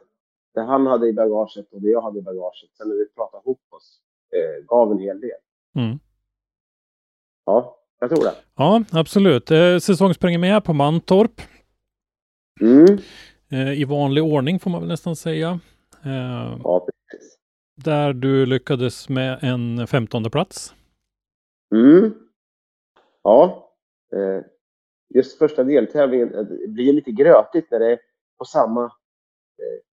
det han hade i bagaget och det jag hade i bagaget, sen när vi pratade ihop oss, gav en hel del. Mm. Ja, jag tror det. Ja, absolut. Säsongsprängen med på Mantorp. Mm. I vanlig ordning får man väl nästan säga. Ja, precis. Där du lyckades med en 15:e plats. Mm. Ja. Just första deltävlingen, det blir lite grötigt när det är på samma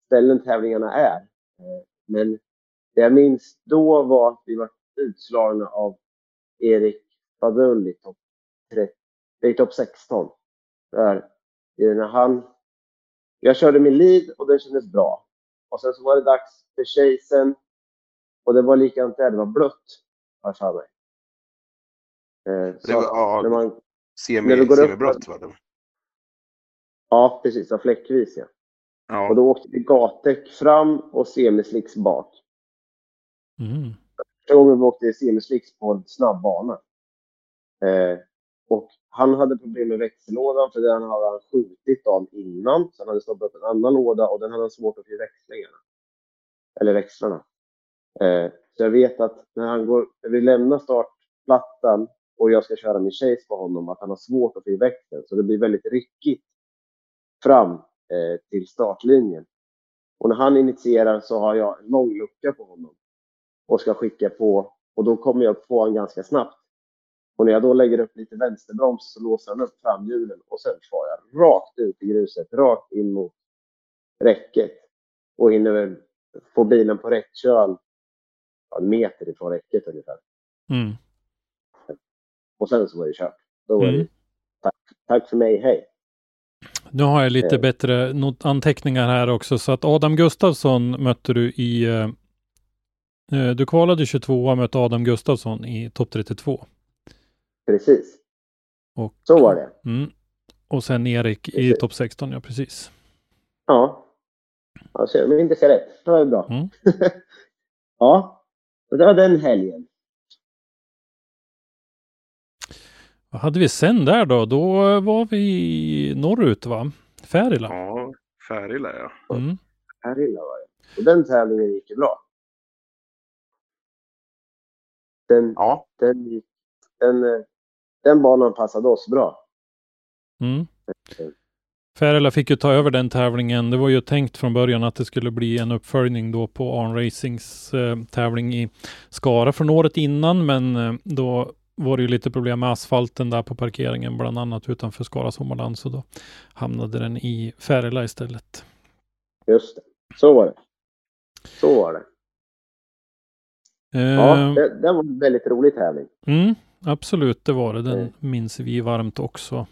ställen tävlingarna är. Men det jag minns då var att vi var utslagna av Erik Karlsson i topp 16. Där, när jag körde min lead och det kändes bra. Och sen så var det dags för chasen och det var likadant där, det var blött. Så det var, semiblött var det. Ja, precis. Fläckvis, ja. Ja. Och då åkte vi gatdäck fram och semislicks bak. Mm. Första gången vi åkte semislicks på en snabb bana. Och han hade problem med växellådan, för den hade han skjutit av innan. Så han hade stoppat upp en annan låda och den hade han svårt att få i växlingarna. Eller växlarna. Så jag vet att när han går, vi lämnar startplattan och jag ska köra min chase på honom, att han har svårt att få i växeln. Så det blir väldigt ryckigt fram till startlinjen. Och när han initierar så har jag en lång lucka på honom och ska skicka på. Och då kommer jag på honom ganska snabbt. Och när jag då lägger upp lite vänsterbroms så låser han upp framhjulen. Och sen får jag rakt ut i gruset, rakt in mot räcket. Och hinner få bilen på rätt köl, en meter ifrån räcket ungefär. Mm. Och sen så var det kört. Då var det tack för mig, hej. Nu har jag lite bättre anteckningar här också. Så att Adam Gustafsson mötte du i... du kvalade 22 och mötte Adam Gustafsson i topp 32. Precis. Och, så var det. Mm. Och sen Erik precis. I topp 16, ja precis. Ja. Alltså, men inte så rätt. Det var ju bra. Mm. Ja. Och det var den helgen. Vad hade vi sen där då? Då var vi norrut, va? Färila. Ja, Färila, ja. Mm. Färila var det. Och den tävlingen gick ju bra. Den banan passade oss bra. Mm. Färila fick ju ta över den tävlingen. Det var ju tänkt från början att det skulle bli en uppföljning då på Arn Racings tävling i Skara från året innan. Men då var det ju lite problem med asfalten där på parkeringen, bland annat utanför Skara Sommarland. Så då hamnade den i Färila istället. Just det. Så var det. Så var det. Ja, det var en väldigt rolig tävling. Mm. Absolut, det var det. Den minns vi varmt också.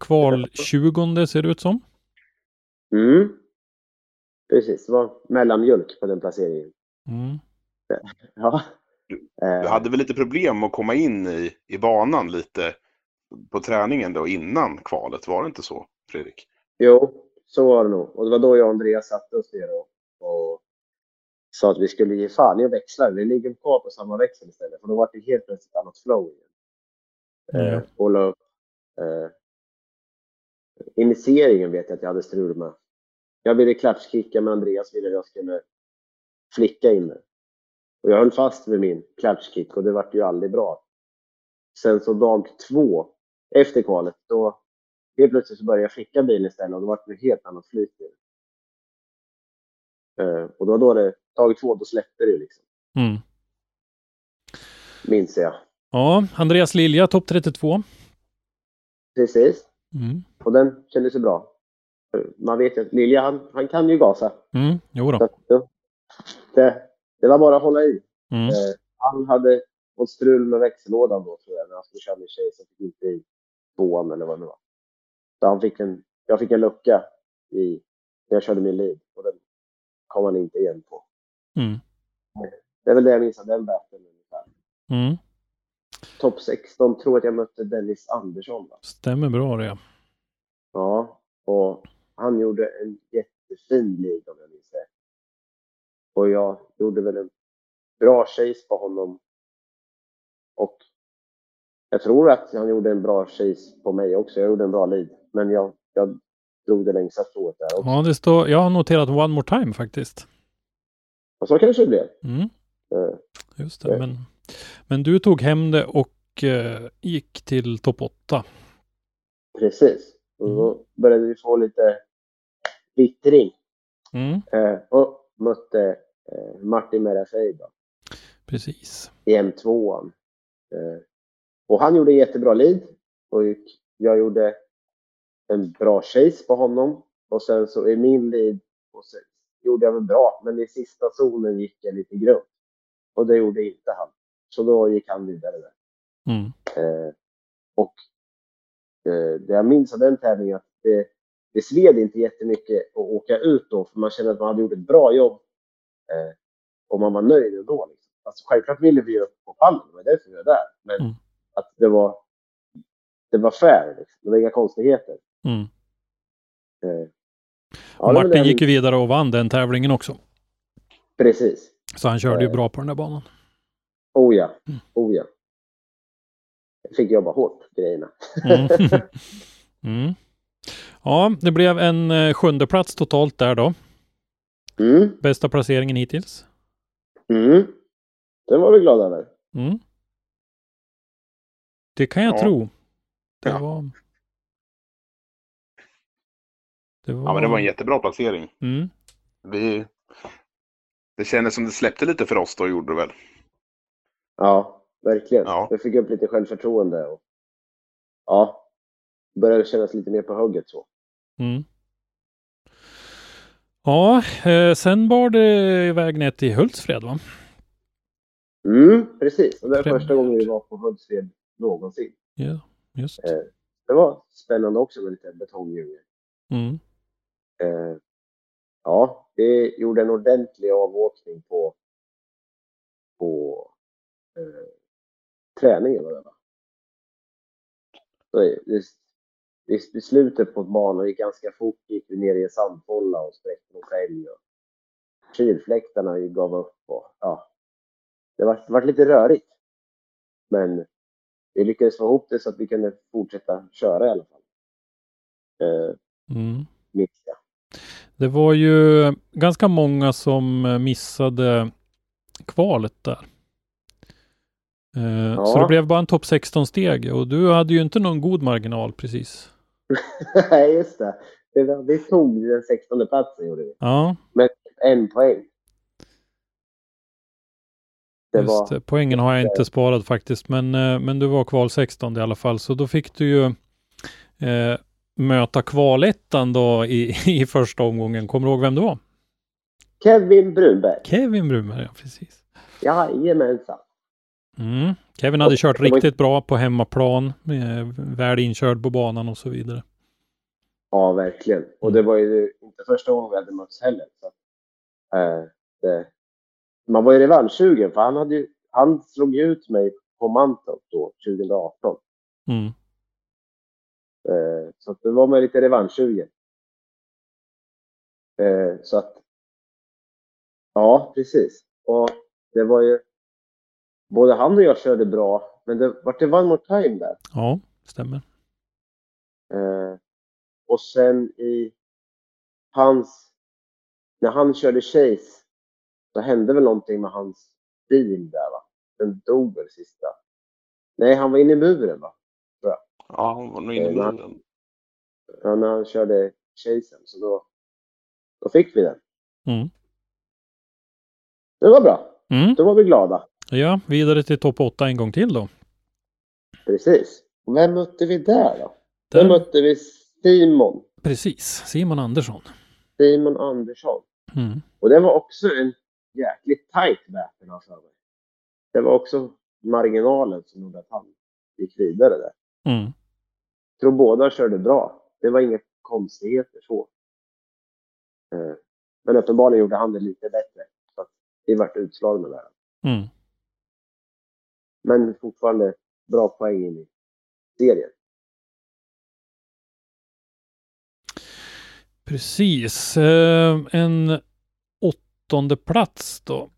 Kval 20 ser det ut som. Mm. Precis, det var mellanmjölk på den placeringen. Mm. Ja. Du hade väl lite problem att komma in i banan lite på träningen då innan kvalet, var det inte så, Fredrik? Jo, så var det nog. Och det var då jag och Andreas satt oss ner och så att vi skulle ge fan i växlar. Vi ligger kvar på samma växel istället. För då var det helt plötsligt annat flow igen. Och då, initieringen vet jag att jag hade strul med. Jag ville klatschkicka, men Andreas ville att jag skulle flicka in det. Och jag höll fast vid min klatschkick och det var ju aldrig bra. Sen så dag 2 efter kvalet, då helt plötsligt så började jag flicka bilen istället. Och då var det helt annat flyt i det. Och då det tagit 2, då släppte det liksom. Mm. Minns jag. Ja, Andreas Lilja, topp 32. Precis. Mm. Och den kändes ju bra. Man vet ju att Lilja, han kan ju gasa. Mm, jo då. Så, det var bara att hålla i. Mm. Han hade fått strul med växellådan då, tror jag, när han skulle köra med tjej som fick inte i bån eller vad det var. Så jag fick en lucka när jag körde min liv. Och den kom man inte igen på. Mm. Det är väl det jag minns av den baten. Mm. Topp 16 tror att jag mötte Dennis Andersson. Va? Stämmer bra det. Ja, och han gjorde en jättefin lead om jag minns det. Och jag gjorde väl en bra chase på honom. Och jag tror att han gjorde en bra chase på mig också. Jag gjorde en bra lead. Men jag drog det längsta stråt där också. Ja, det står, jag har noterat One More Time faktiskt. Och så kanske det blev. Mm. Just det, ja. Men du tog hem det och gick till topp 8. Precis. Och då började vi få lite vittring. Mm. Och mötte Martin Merafej då. Precis. I M2. Och han gjorde jättebra lead. Och jag gjorde en bra chase på honom. Och sen så i min lead och sen gjorde jag väl bra. Men i sista zonen gick jag lite grunt. Och det gjorde inte han. Så då gick han vidare där. Mm. Det jag minns av den tävlingen att det sved inte jättemycket att åka ut då. För man kände att man hade gjort ett bra jobb. Och man var nöjd ändå. Liksom. Alltså, självklart ville vi upp på pallen. Det var därför vi var där. Men att det var fair. Liksom. Det var inga konstigheter. Mm. Ja, Martin gick ju vidare och vann den tävlingen också. Precis. Så han körde ju bra på den där banan. Oh ja, oh ja. Jag fick jobba hårt på grejerna. Mm. Ja, det blev en sjunde plats totalt där då. Mm. Bästa placeringen hittills. Mm. Den var vi glada över. Mm. Det kan jag tro. Det var... Ja, men det var en jättebra placering. Mm. Det kändes som det släppte lite för oss då, gjorde det väl? Ja, verkligen. Ja. Jag fick upp lite självförtroende. Och... Ja, började kännas lite mer på hugget så. Mm. Ja, sen var det iväg ner till Hultsfred, va? Mm, precis. Och det var första gången vi var på Hultsfred någonsin. Ja, just. Det var spännande också med lite betongdjungel. Mm. Ja, det gjorde en ordentlig avåkning på träningen. I slutet på banan gick ganska fort, gick vi ner i en sandbolla och sträckte mot älg och kylfläktarna gav upp. Och, ja, det var lite rörigt, men vi lyckades få ihop det så att vi kunde fortsätta köra i alla fall. Det var ju ganska många som missade kvalet där. Så det blev bara en topp 16 steg och du hade ju inte någon god marginal precis. Nej, just det. Vi tog den 16:e platsen, gjorde vi. Ja. Med en poäng. Det, poängen har jag inte sparat faktiskt, men du var kval 16 i alla fall, så då fick du ju möta kvalettan då i första omgången. Kommer du ihåg vem det var? Kevin Brunberg, ja precis. Ja, gemensamt. Mm. Kevin hade kört riktigt bra på hemmaplan, väl inkörd på banan och så vidare. Ja, verkligen. Och det var ju inte första gången vi hade mötts heller. Så, man var ju revanschsugen, för han slog ut mig på Mantorp då, 2018. Mm. Så det var man lite revanschsugen. Så att, ja, precis. Och det var ju både han och jag körde bra, men det var one more time där. Ja, stämmer. Och sen när han körde chase, så hände väl någonting med hans bil där, va? Den dog väl sista. Nej, han var inne i muren, va? Tror jag. Ja, han var nog inne i muren. Ja, när han körde chasen, så då fick vi den. Mm. Det var bra. Mm. Då var vi glada. Ja, vidare till topp 8 en gång till då. Precis. Vem mötte vi där då? Där mötte vi Simon. Precis, Simon Andersson. Mm. Och det var också en jäkligt tajt väpen, alltså. Det var också marginalen som gjorde att han gick vidare där. Mm. Jag tror båda körde bra. Det var inga konstigheter så. Men uppenbarligen gjorde han det lite bättre. Så vi vart utslagna där. Mm. Men fortfarande bra poäng i serien. Precis. En 8:e plats då.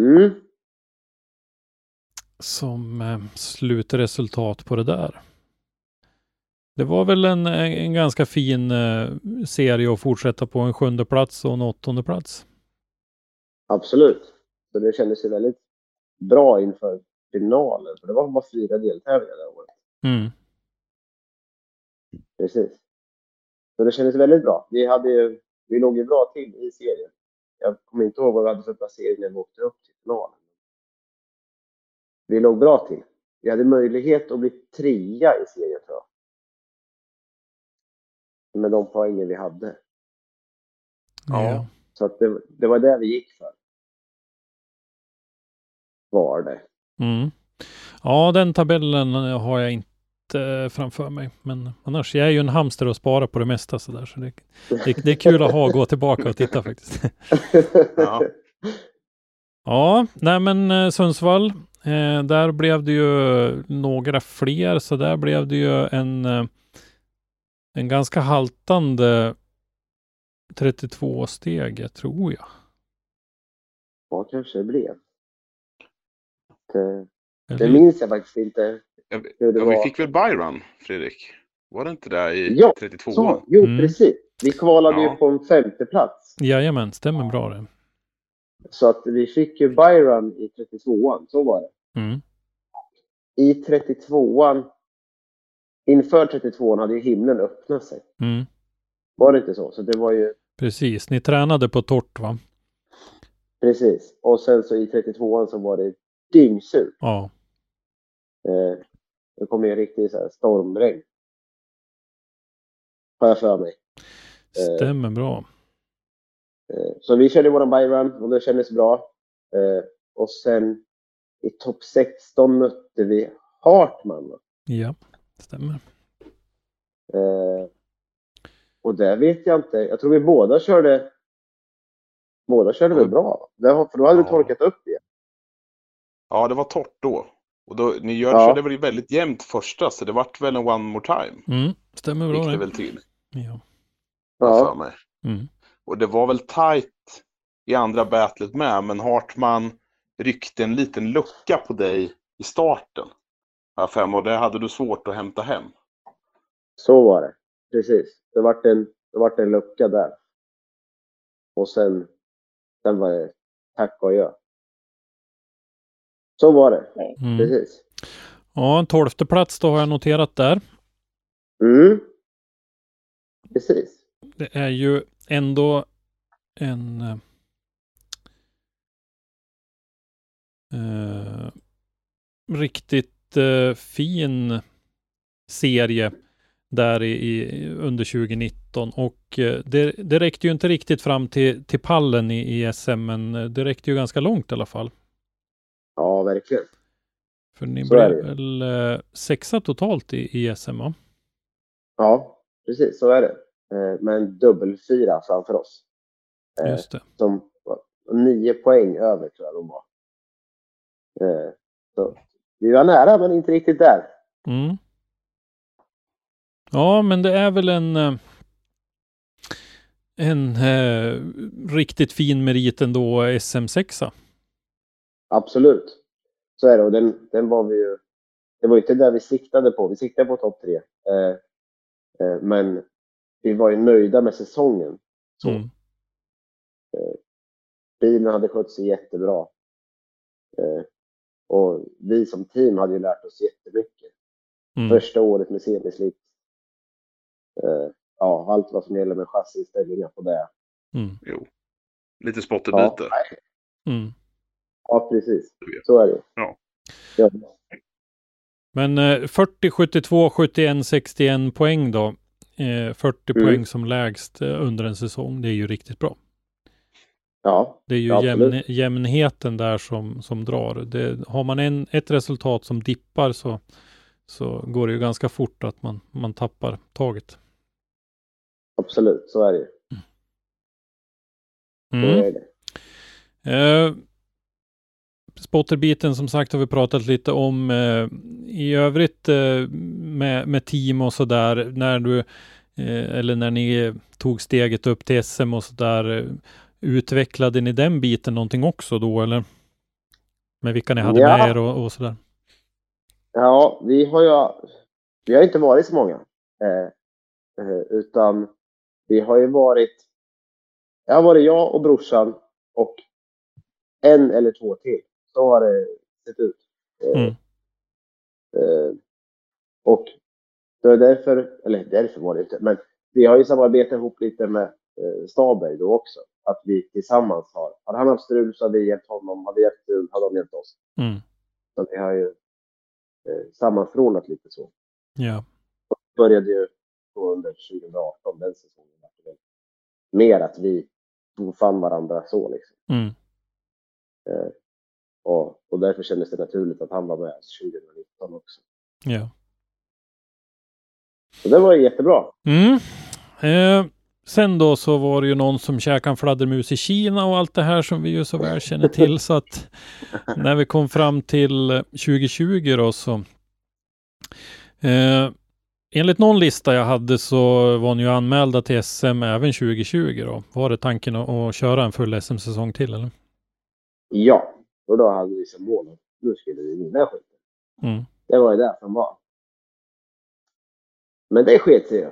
Mm. Som slutresultat på det där. Det var väl en ganska fin serie att fortsätta på, en 7:e plats och en 8:e plats. Absolut. Så det kändes ju väldigt bra inför finalen, för det var bara 4 deltävlingar det året. Mm. Precis. Så det kändes väldigt bra. Vi låg ju bra till i serien. Jag kommer inte ihåg vad vi hade för placering när vi åkte upp till finalen. Vi låg bra till. Vi hade möjlighet att bli 3:a i serien, tror jag. Med de poängen vi hade. Ja. Så att det var där vi gick för. Var det. Mm. Ja, den tabellen har jag inte framför mig, men annars, jag är ju en hamster och sparar på det mesta så där, så det är kul att gå tillbaka och titta faktiskt. Ja, nej men Sundsvall, där blev det ju några fler, så där blev det ju en ganska haltande 32 steg, tror jag. Ja, kanske det blev. Det minns jag faktiskt inte. Vi fick väl Byron, Fredrik? Var det inte där i 32? Så, jo, precis. Vi kvalade ju på en 5:e plats. Jajamän, stämmer bra det. Så att vi fick ju Byron i 32an, så var det. Mm. I 32an, inför 32an hade ju himlen öppnat sig. Mm. Var det inte så? Så det var ju... Precis, ni tränade på torrt, va? Precis, och sen så i 32an så var det dyngsur. Ja. Det kom ju riktigt så här stormregn. Har jag för mig. Stämmer bra. Så vi körde våran byrun och det kändes bra. Och sen i topp 16 mötte vi Hartman. Ja, stämmer. Och där vet jag inte. Jag tror vi båda körde väl bra. För då hade det torkat upp igen. Ja, det var torrt då. Och då, ni körde väl väldigt jämnt första, så det vart väl en one more time. Mm, stämmer bra. Gick det väl till. Ja. Ja. Mm. Och det var väl tajt i andra battlet med, men Hartman ryckte en liten lucka på dig i starten. Och det hade du svårt att hämta hem. Så var det. Precis. Det vart en lucka där. Och sen var det tack och jag. Så var det. Mm. Precis. Ja, en 12:e plats då har jag noterat där. Mm. Precis. Det är ju ändå en riktigt fin serie där under 2019 och det räckte ju inte riktigt fram till pallen i SM, men det räckte ju ganska långt i alla fall. Ja, verkligen. För ni blev väl 6:a totalt i SM, va? Ja, precis, så är det. Men dubbel 4 framför oss. Just det. De 9 poäng över, tror jag de var. Så vi var nära, men inte riktigt där. Mm. Ja, men det är väl en riktigt fin merit ändå, SM6. Absolut. Så är det. Och den var vi ju... Det var inte där vi siktade på. Vi siktade på topp 3. Men vi var ju nöjda med säsongen. Så. Mm. Bilen hade skött sig jättebra. Och vi som team hade ju lärt oss jättemycket. Mm. Första året med semislipp. Ja, allt vad som gäller med chassiställningar på det. Mm. Jo. Lite spott i byte. Mm. Ja, precis. Så är det. Ja. Men 40, 72, 71, 61 poäng då. 40 poäng som lägst under en säsong, det är ju riktigt bra. Ja. Det är ju jämnheten där som drar. Har man ett resultat som dippar så går det ju ganska fort att man tappar taget. Absolut, så är det ju. Mm. Så är det. Spotterbiten som sagt har vi pratat lite om. I övrigt med team och sådär, när ni tog steget upp till SM och sådär, utvecklade ni den biten någonting också då, eller? Med vilka ni hade med er och sådär? Ja, vi har inte varit så många. Utan vi har ju varit... jag och brorsan och en eller två till. Så har det sett ut. Och det är därför var det inte. Men vi har ju samarbetat ihop lite med Stavberg då också. Att vi tillsammans har. Hade han haft strul så hade vi hjälpt honom. Hade vi hjälpt strul hade de hjälpt oss. Mm. Så vi har ju sammanfrånat lite så. Ja. Och började ju under 2018 den säsongen. Mer att vi tog fan varandra så liksom. Mm. Och därför kändes det naturligt att han var med 2019 också. Ja. Så det var ju jättebra. Mm. Sen då så var det ju någon som käkade en fladdermus i Kina och allt det här som vi ju så väl känner till. Så att när vi kom fram till 2020 då så Enligt någon lista jag hade så var ni ju anmälda till SM även 2020 då. Var det tanken att köra en full SM-säsong till eller? Ja, och då hade vi som mål att nu skulle vi vinna skiten. Mm. Det var ju där som var. Men det sket sig ju.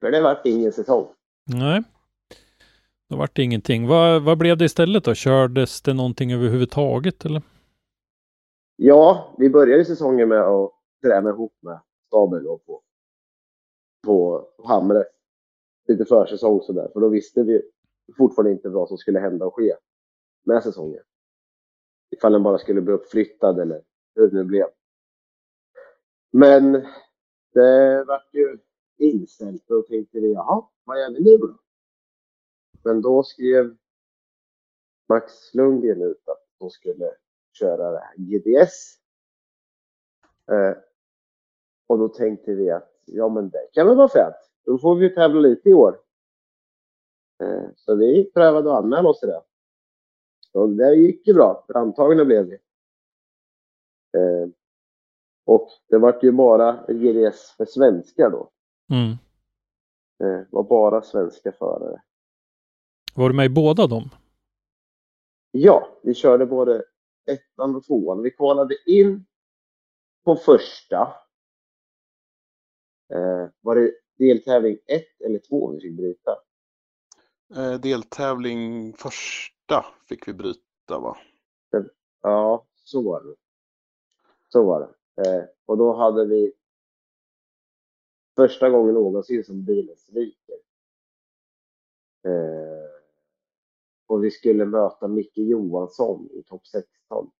För det var ingen säsong. Nej. Det var ingenting. Vad blev det istället då? Kördes det någonting överhuvudtaget eller? Ja, vi började säsongen med att träna ihop med Stavberg då på Hamre. Lite försäsong sådär. För då visste vi fortfarande inte vad som skulle hända och ske med säsongen. Ifall den bara skulle bli uppflyttad eller hur det nu blev. Men det var ju inställt och tänkte vi, jaha, vad gör vi nu då? Men då skrev Max Lundgren ut att de skulle köra det här GDS. Och då tänkte vi att ja, men det kan väl vara fett. Då får vi tävla lite i år. Så vi prövade att anmäla oss till det. Och det gick ju bra. Antagna blev vi. Och det var ju bara GDS för svenskar då. Mm. Det var bara svenska förare. Var du med i båda dem? Ja, vi körde både ettan och tvåan. Vi kvalade in på första. Var det deltävling 1 eller 2 vi fick bryta? Deltävling första fick vi bryta va? Ja, så var det. Så var det. Och då hade vi första gången någonsin som bilen sviker. Och vi skulle möta Micke Johansson i topp 16.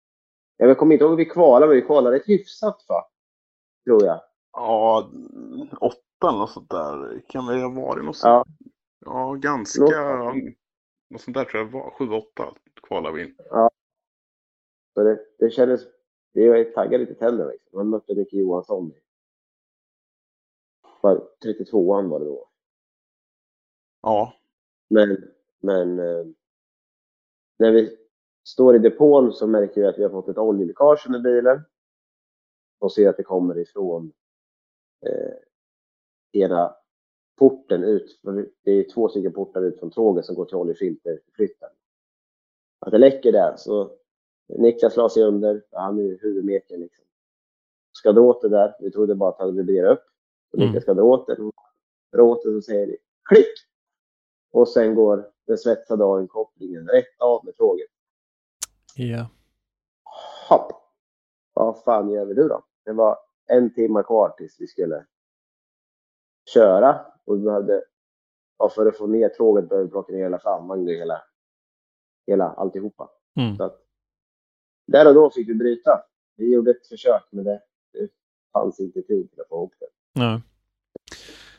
Jag kommer inte ihåg vi kvalade, men vi kvalade ett hyfsat va? Tror jag. Ja, 8 och sånt där. Kan vi ha varit något sånt? Ja, ganska. Något sånt där tror jag var. 7-8 kvalade vi in. Ja. Så det kändes... Det var taggade lite tänder liksom. Man mötte Micke Johansson. 32an var det då. Ja. Men när vi står i depån så märker vi att vi har fått ett oljeläckage under bilen. Och ser att det kommer ifrån ena porten ut. Det är 2 stycken portar ut från trågen som går till oljefilterflytten. Att det läcker där så Niklas la sig under. Han är huvudmeken liksom. Ska det åt det där? Vi trodde bara att han vibrerar upp. Och Niklas ska det åt det. Råter så säger det klick! Och sen går den svetsade av kopplingen rätt av med tåget. Ja. Yeah. Hopp. Vad fan gör vi nu då? Det var 1 timme kvar tills vi skulle köra. Och vi behövde, för att få ner tåget behövde vi plocka ner hela framvagn och hela alltihopa. Mm. Så att, där och då fick vi bryta. Vi gjorde ett försök men det fanns inte tid till att få ihop det. Nej.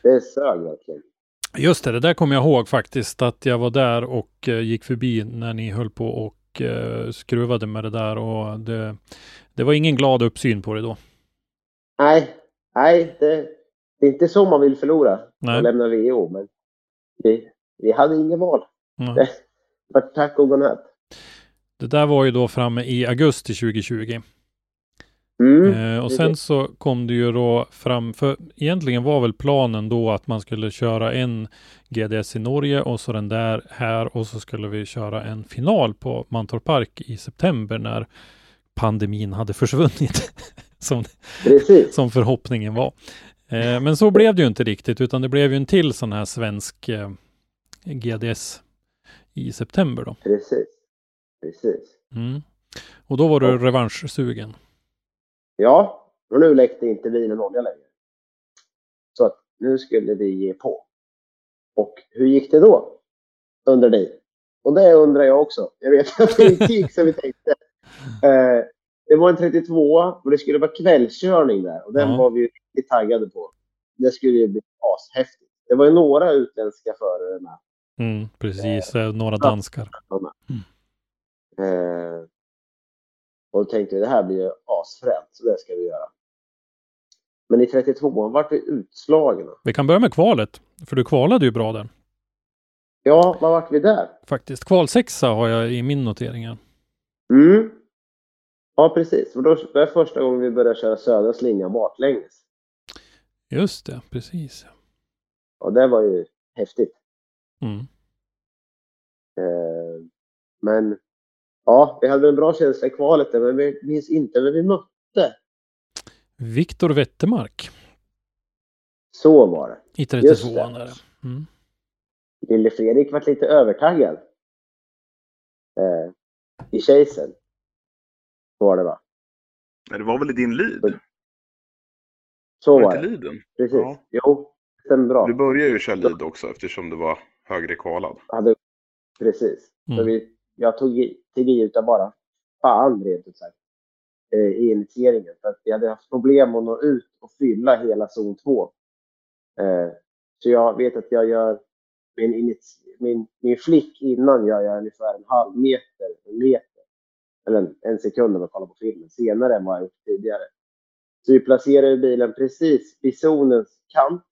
Det sög verkligen. Just det, det där kommer jag ihåg faktiskt att jag var där och gick förbi när ni höll på och skruvade med det där och det var ingen glad uppsyn på det då. Nej, det är inte så man vill förlora. Nej. Och lämna VO, men vi hade ingen val. Mm. Det var tack och godnatt. Det där var ju då framme i augusti 2020. Och sen så kom det ju då fram, för egentligen var väl planen då att man skulle köra en GDS i Norge och så den där här och så skulle vi köra en final på Mantorp Park i september när pandemin hade försvunnit som förhoppningen var. Men så blev det ju inte riktigt utan det blev ju en till sån här svensk GDS i september då. Precis. Mm. Och då var du revanschsugen. Ja, och nu läckte inte bilen olja längre. Så att nu skulle vi ge på. Och hur gick det då? Undrar dig. Och det undrar jag också. Jag vet att det inte gick som vi tänkte. Det var en 32 och det skulle vara kvällskörning där. Och den var vi riktigt taggade på. Det skulle ju bli ashäftigt. Det var ju några utländska förare med. Mm, precis, några danskar. Och då tänkte vi, det här blir ju asfränt, så det ska vi göra. Men i 32an vart vi utslagna. Vi kan börja med kvalet, för du kvalade ju bra där. Ja, vad vart vi där? Faktiskt, kvalsexa har jag i min notering. Mm. Ja, precis. För då var det första gången vi började köra södra slingan baklänges. Just det, precis. Och det var ju häftigt. Mm. Men ja, vi hade en bra känsla i kvalet, men vi minns inte vem vi mötte. Viktor Wettermark. Så var det. I 32an där. Mm. Lille Fredrik var lite övertaggad. I Tjejsen. Så var det, va? Det var väl i din lead? Så var det. Liden? Precis. Ja. Jo, det är bra. Du började ju köra lead också eftersom det var högre kvalad. Ja, precis. Mm. Så jag tog till utan bara fan rent ut sagt i initieringen. För att jag hade haft problem att nå ut och fylla hela zon 2. Så jag vet att jag gör min flick innan jag gör ungefär en halv meter, eller en sekund när man kollar på filmen senare än vad jag gjort tidigare. Så vi placerar bilen precis vid zonens kant,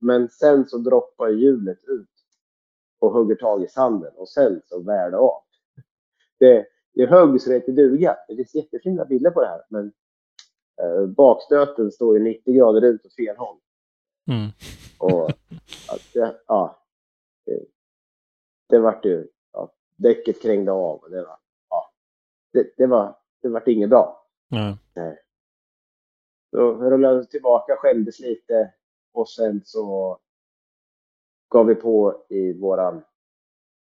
men sen så droppar hjulet ut och hugger tag i sanden och sen så vär det av. Det högg så det inte duga. Det finns jättefina bilder på det här, men bakstöten står ju 90 grader ut åt fel håll. Mm. Och att, ja, det vart ju, ja, däcket krängde av och det var, ja, det vart inget bra. Mm. Så rullade jag tillbaka, skämdes lite och sen så gav vi på i våran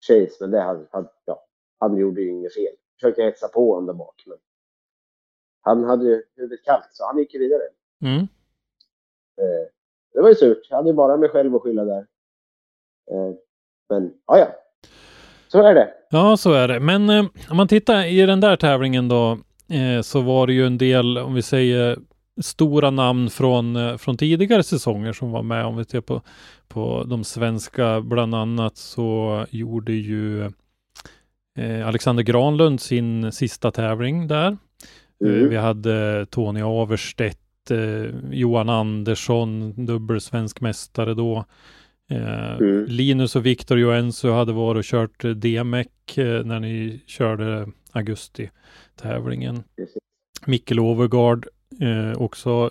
chase, men det han gjorde ju inget fel. Försökte hetsa på honom där bak, men han hade ju huvudet kallt så han gick vidare. Mm. Det var ju surt. Jag hade ju bara mig själv att skylla där. Men ja. Så är det. Ja, så är det. Men om man tittar i den där tävlingen då, så var det ju en del, om vi säger stora namn från tidigare säsonger som var med. Om vi tittar på de svenska bland annat, så gjorde ju Alexander Granlund sin sista tävling där. Mm. Vi hade Tony Averstedt, Johan Andersson, dubbelsvensk mästare då. Linus och Viktor Joensu hade varit och kört DMEC när ni körde augusti-tävlingen. Mikael Overgaard, också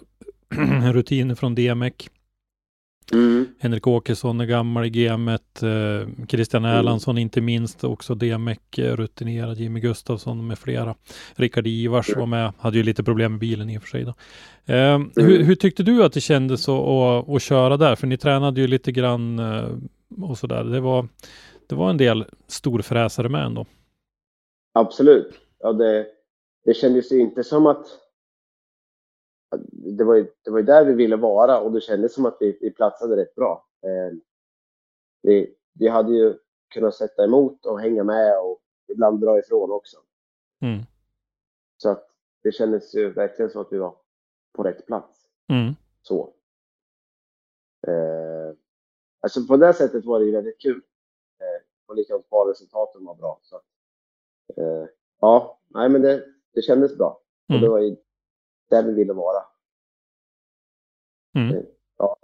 rutiner från DMEC. Henrik Åkesson är gammal i GM-et. Christian Erlandsson inte minst, också DMEC-rutinerad. Jimmy Gustafsson med flera. Rickard Ivars var med. Hade ju lite problem med bilen i och för sig då. Hur tyckte du att det kändes att köra där? För ni tränade ju lite grann och sådär. Det var en del storfräsare med ändå. Absolut. Ja, det kändes ju inte som att det var ju där vi ville vara, och det kändes som att vi platsade rätt bra. Vi hade ju kunnat sätta emot och hänga med och ibland dra ifrån också. Mm. Så att det kändes ju verkligen så att vi var på rätt plats. Mm. Så. Alltså på det sättet var det ju väldigt kul. Och likadant var resultaten var bra. Så. Ja, nej, men det kändes bra. Och det var ju där vi ville vara. Mm. Ja.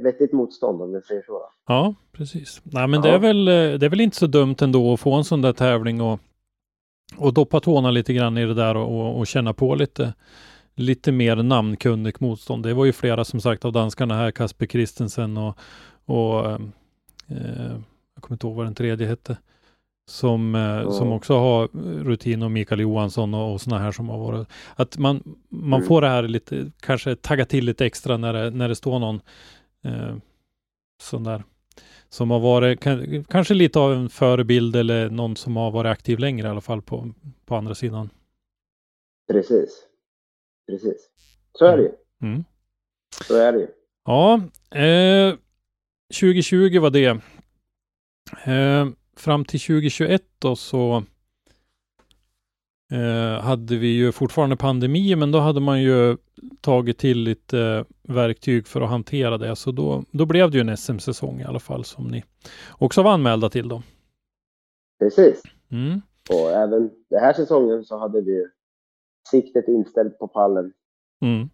Vettigt motstånd om vi säger så. Ja, precis. Nej, men det är väl inte så dumt ändå att få en sån där tävling och doppa tårna lite grann i det där och känna på lite mer namnkunnig motstånd. Det var ju flera som sagt av danskarna här, Kasper Kristensen och jag kommer inte ihåg vad den tredje hette. Som också har rutin, och Mikael Johansson och såna här som har varit. Att man får det här lite, kanske tagga till lite extra när det står någon sån där som har varit kanske lite av en förebild eller någon som har varit aktiv längre i alla fall på andra sidan. Precis. Så är det ju. Mm. Så är det ju. Ja, 2020 var det. Fram till 2021 då så hade vi ju fortfarande pandemi, men då hade man ju tagit till lite verktyg för att hantera det. Så då blev det ju en SM-säsong i alla fall som ni också var anmälda till då. Precis. Mm. Och även den här säsongen så hade vi siktet inställt på pallen. Mm.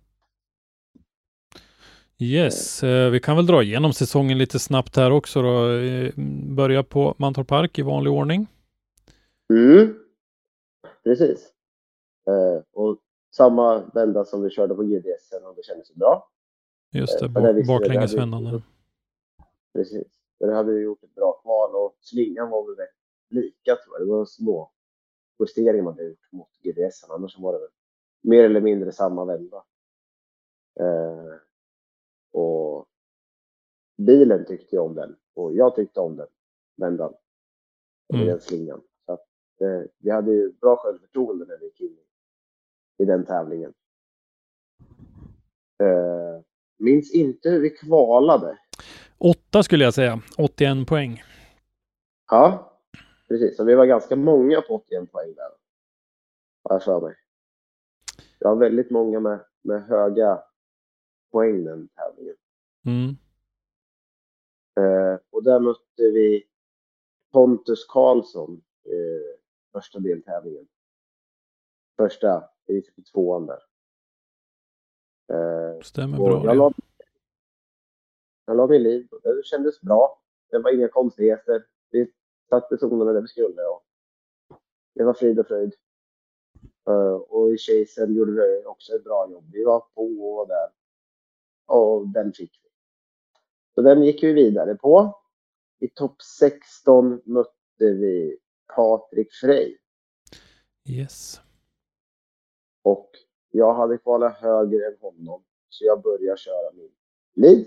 Yes, vi kan väl dra igenom säsongen lite snabbt här också då. Börja på Mantorp Park i vanlig ordning. Mm, precis. Och samma vända som vi körde på GDS, och det kändes bra. Just det, baklängesvändande. Precis. Men det hade ju gjort ett bra kval och slingan var väl lika, tror jag. Det var en små justering man hade gjort mot GDS, annars var det väl mer eller mindre samma vända. Och bilen tyckte jag om den och jag tyckte om den vändan och den slingan. Så att, vi hade ju bra självförtroende när vi gick in i den tävlingen. Minns inte hur vi kvalade. 8 skulle jag säga. 81 poäng. Ja, precis. Så vi var ganska många på 81 poäng där. Jag för mig. Jag har väldigt många med höga poäng den tävlingen. Mm. Och där mötte vi Pontus Karlsson första deltävlingen. Första i 2:an där. Stämmer bra. Jag la mig liv. Det kändes bra. Det var inga konstigheter. Vi satte zonerna där vi skulle. Det var frid och fröjd. Och i Chasen gjorde vi också ett bra jobb. Vi var på och där. Och den fick vi. Så den gick vi vidare på. I topp 16 mötte vi Patrik Frey. Yes. Och jag hade kvalat högre än honom. Så jag började köra min lead.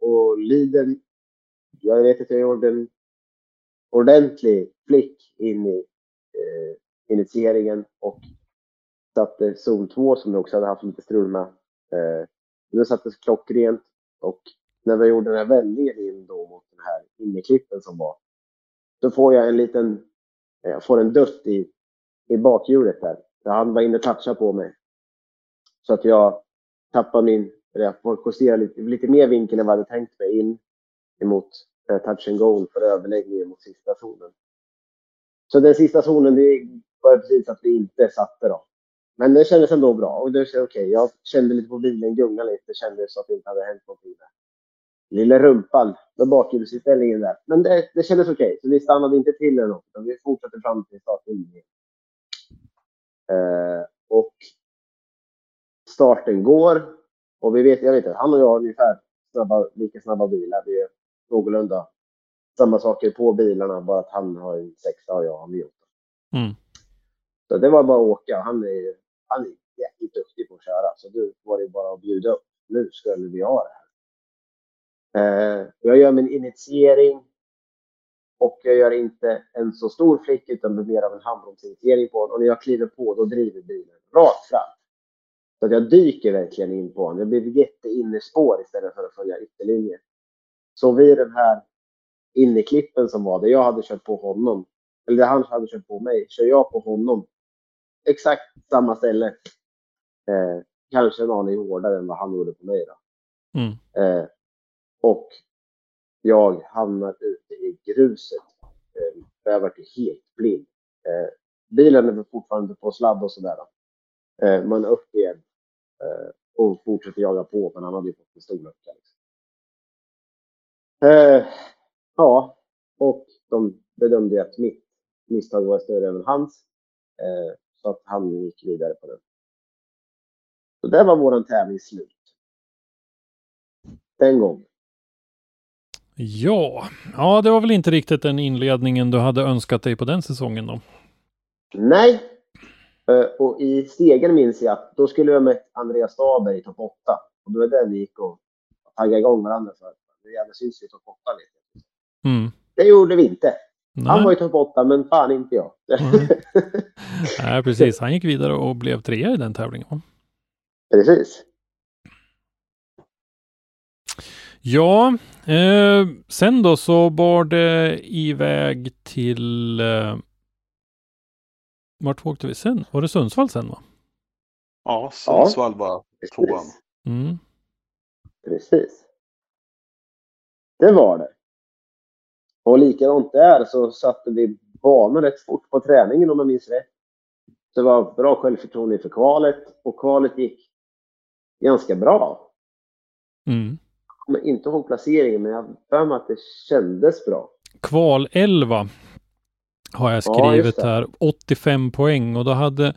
Och leaden, jag vet att jag gjorde en ordentlig flick in i initieringen och satte zon 2 som jag också hade haft lite strul med. Nu sattes klockrent och när vi gjorde den här vändningen in då mot den här inneklippen som var, då får jag en liten, jag får en dutt i bakhjulet där. Han var inne och touchade på mig. Så att jag tappar min, jag får justera lite mer vinkeln än vad jag hade tänkt mig in emot touch and goal för överläggningen mot sista zonen. Så den sista zonen, det var precis att vi inte satte då. Men det kändes ändå bra. Och det kändes okej. Jag kände lite på bilen, gunga lite. Det kändes att det inte hade hänt någonting där. Lilla rumpan med bakhjulsinställningen där. Men det kändes okej. Så vi stannade inte till eller något. Vi fortsatte fram till startlinjen. Och starten går. Och jag vet att han och jag har ungefär lika snabba bilar. Vi är någorlunda samma saker på bilarna. Bara att han har en 6 och jag har en 8. Mm. Så det var bara att åka. Han är jäkligt duktig på att köra. Så då var det bara att bjuda upp. Nu skulle vi ha det här. Jag gör min initiering. Och jag gör inte en så stor flick utan mer av en handbromsinitiering på honom. Och när jag kliver på, då driver bilen rakt fram. Så att jag dyker verkligen in på honom. Jag blir jätteinnerspår istället för att följa ytterlinjen. Så vid den här inneklippen som var där jag hade kört på honom. Eller där han hade kört på mig. Kör jag på honom. Exakt samma ställe. Kanske en aning hårdare än vad han gjorde på mig då. Mm. Och jag hamnar ute i gruset. Jag var helt blind. Bilen är fortfarande på sladd och sådär. Man upp igen. Och fortsätter jaga på. Men han hade ju fått en stor lucka. Ja. Och de bedömde att mitt misstag var större än hans. Så att han gick vidare på den. Så där var våran tävling slut. Den gången. Ja, det var väl inte riktigt den inledningen du hade önskat dig på den säsongen då? Nej. Och i stegen minns jag att då skulle jag med Andreas Stavberg i topp 8. Och då var det där vi gick och taggade igång varandra för att det jävla syns i topp 8 lite. Mm. Det gjorde vi inte. Nej. Han var i topp 8 men fan inte jag. Mm. Nej, precis. Han gick vidare och blev 3 i den tävlingen. Precis. Ja, sen då så var det iväg till... Vart åkte vi sen? Var det Sundsvall sen va? Ja, Sundsvall var 2:an. Mm. Precis. Det var det. Och likadant där så satte vi banan rätt fort på träningen om jag minns rätt. Det var bra självförtroende för kvalet. Och kvalet gick ganska bra. Mm. Jag kommer inte ihåg placeringen men jag för mig att det kändes bra. Kval 11 har jag skrivit här. 85 poäng och då hade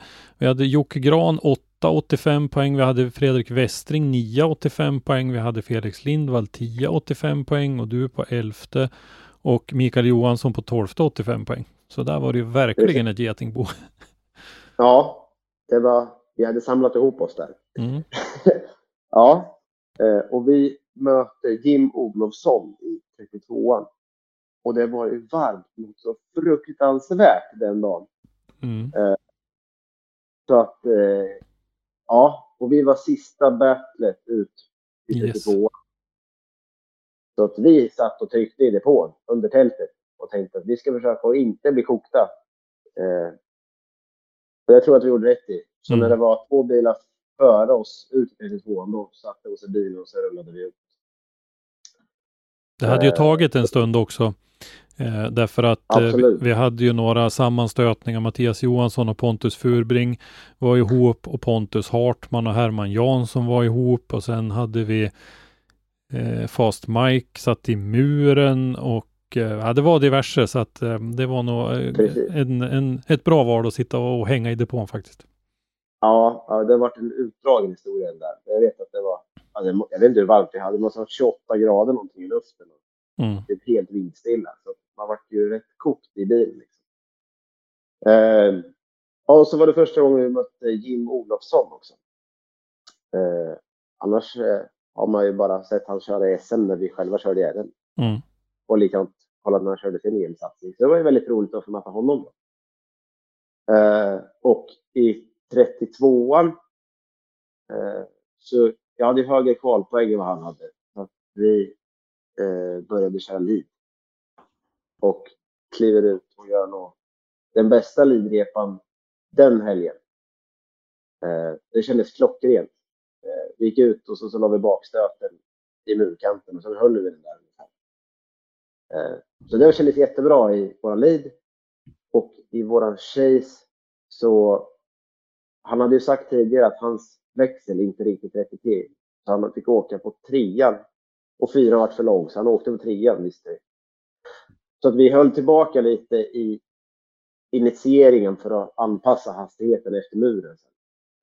Jocke Gran 8 85 poäng. Vi hade Fredrik Westring 9, 85 poäng. Vi hade Felix Lindvall 10, 85 poäng. Och du på 11. Och Mikael Johansson på 12, 85 poäng. Så där var det ju verkligen ett getingbo. Ja, det var... Vi hade samlat ihop oss där. Mm. Ja, och vi mötte Jim Olofsson i 32an. Och det var ju varmt mot så fruktansvärt den dagen. Mm. Så att, ja, och vi var sista battlet ut i 32an. Yes. Så att vi satt och tryckte i depån under tältet och tänkte att vi ska försöka att inte bli kokta. Och jag tror att vi gjorde rätt i. Så när det var två bilar före oss ut i 32an, då satte oss i bilen och så rullade vi ut. Det hade ju tagit en stund också. Därför att vi hade ju några sammanstötningar. Mattias Johansson och Pontus Furbring var ihop, och Pontus Hartman och Herman Jansson var ihop, och sen hade vi Fast Mike satt i muren, och ja, det var diverse, så att det var nog ett bra val att sitta och hänga i depån faktiskt. Ja, det har varit en utdragen historia där. Jag vet att det var, jag vet inte hur varmt det hade, det måste ha varit 28 grader någonting i luften. Det är helt vindstilla, så man var ju rätt kokt i bilen liksom. Och så var det första gången vi mötte Jim Olofsson också. Annars har man ju bara sett han köra SM när vi själva körde igen. Mm. Och likadant kollat när han körde sin EM-satsning. Så det var ju väldigt roligt att få möta honom då. Och i 32an så jag hade högre kvalpoäng än vad han hade. Så att vi började köra lead och kliver ut och gör nog den bästa leadrepan den helgen. Det kändes klockrent. Vi gick ut och så la vi bakstöten i murkanten och så höll vi den där. Så det kändes jättebra i våra lead. Och i våran chase så han hade ju sagt tidigare att hans växel inte riktigt räckte till, så han fick åka på trean. Och 4 var för lång, så han åkte på 3 visste vi. Så att vi höll tillbaka lite i initieringen för att anpassa hastigheten efter muren.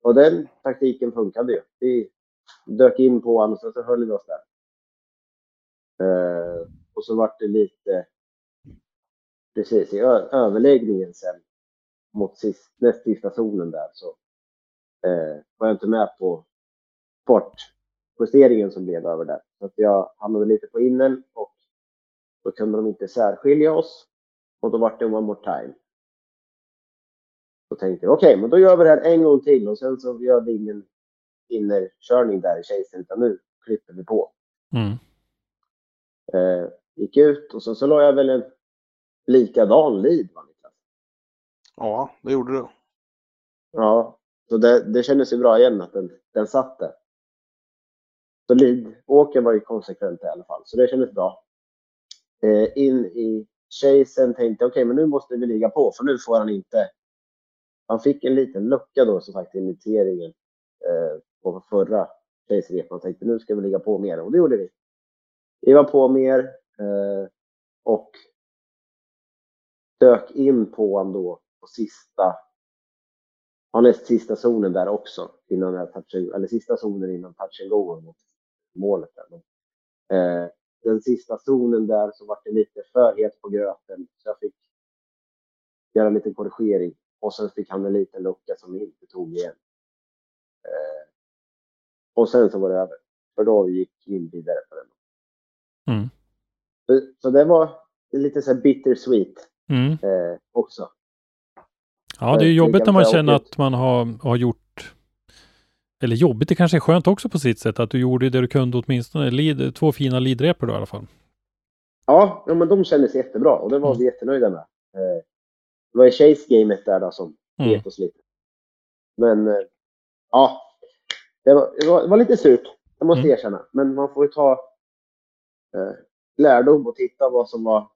Och den taktiken funkade ju. Vi dök in på honom och så höll vi oss där. Och så var det lite precis i överläggningen sen mot näst sista zonen där, så var jag inte med på sportjusteringen som blev över där. Så att jag hamnade lite på innen, och då kunde de inte särskilja oss. Och då var det one more time. Då tänkte jag, okej, men då gör vi det här en gång till. Och sen så gör vi ingen innerkörning där i chasen, utan nu klipper vi på. Gick ut och så la jag väl en likadan lead. Ja, det gjorde du. Ja, så det kändes ju bra igen att den satt där. Så lead-åken var ju konsekvent i alla fall. Så det kändes bra. In i chasen tänkte jag, okej, men nu måste vi ligga på. För nu får han inte... Han fick en liten lucka då, som sagt, i noteringen på förra chase-repan. Han tänkte, nu ska vi ligga på mer. Och det gjorde vi. Vi var på mer och dök in på honom då på sista... Ja, näst sista zonen där också. Innan den här sista zonen innan touchen går mot målet där. Den sista zonen där så var det lite för het på gröten, så jag fick göra en liten korrigering, och sen fick han en liten lucka som vi inte tog igen. Och sen så var det över, för då gick in vidare på den. Så det var lite så här bittersweet också. Ja, det är ju jobbigt när man känner att man har gjort, eller jobbigt, det kanske är skönt också på sitt sätt, att du gjorde det du kunde åtminstone, två fina leadrepor då i alla fall. Ja, men de kändes jättebra, och det var vi jättenöjda med. Det var ju chase-gamet där då som bet oss lite. Men ja, det var lite surt, det måste erkänna. Men man får ju ta lärdom och titta vad som var.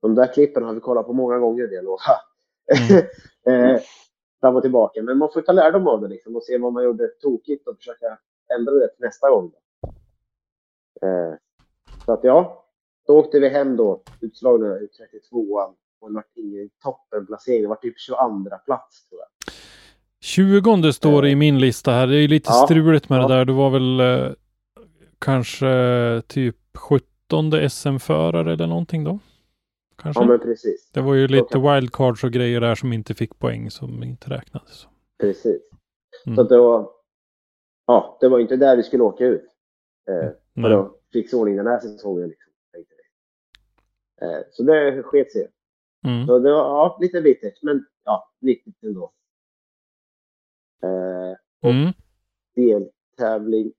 De där klippen har vi kollat på många gånger i dialogen. Fram och tillbaka. Men man får ta lärdom av det liksom, och se vad man gjorde tokigt och försöka ändra det till nästa gång. Så att ja, då åkte vi hem då, utslagna i 32an, och det var ingen toppenplacering, det var typ 22:a plats tror jag. 20 står i min lista här. Det är ju lite struligt med det där. Du var väl kanske typ 17 SM-förare eller någonting då? Kanske? Ja, men precis. Det var ju lite wildcards och grejer där som inte fick poäng, som inte räknades. Precis. Mm. Så det var inte där vi skulle åka ut. För då fick ordning den här säsongen. Liksom. Så det sket sig. Mm. Så det var lite bittert, men viktigt ändå. Och deltävling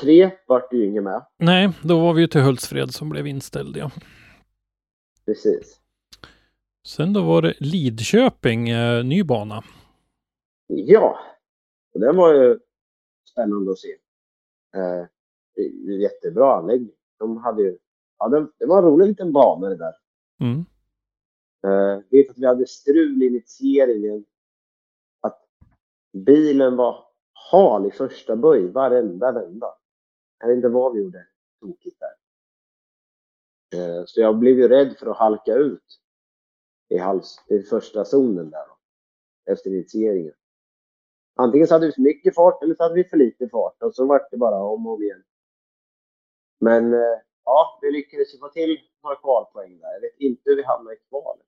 3 vart du ingen med. Nej, då var vi ju till Hultsfred som blev inställd, ja. Precis. Sen då var det Lidköping, ny bana. Ja, och den var ju spännande att se. Jättebra anläggning. De hade ju, det var en rolig liten bana det där. Mm. Vet att vi hade strul i initieringen. Att bilen var hal i första böj varenda vända. Jag vet inte vad vi gjorde tokigt där. Så jag blev ju rädd för att halka ut i första zonen där då, efter initieringen. Antingen så hade vi för mycket fart eller så hade vi för lite fart. Och så var det bara om och igen. Men vi lyckades få till några kvalpoäng där. Jag vet inte hur vi hamnade i kvalet.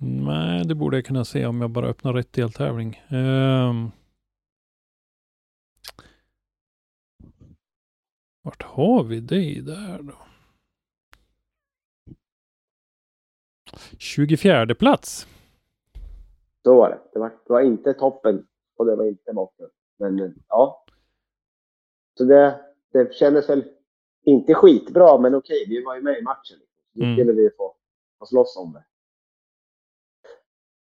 Nej, det borde jag kunna se om jag bara öppnar rätt deltävling. Vart har vi dig där då? 24 plats. Så var det. Det var inte toppen och det var inte botten. Men Så det kändes väl inte skitbra, men okej, vi var ju med i matchen. Då skulle vi få slåss om det.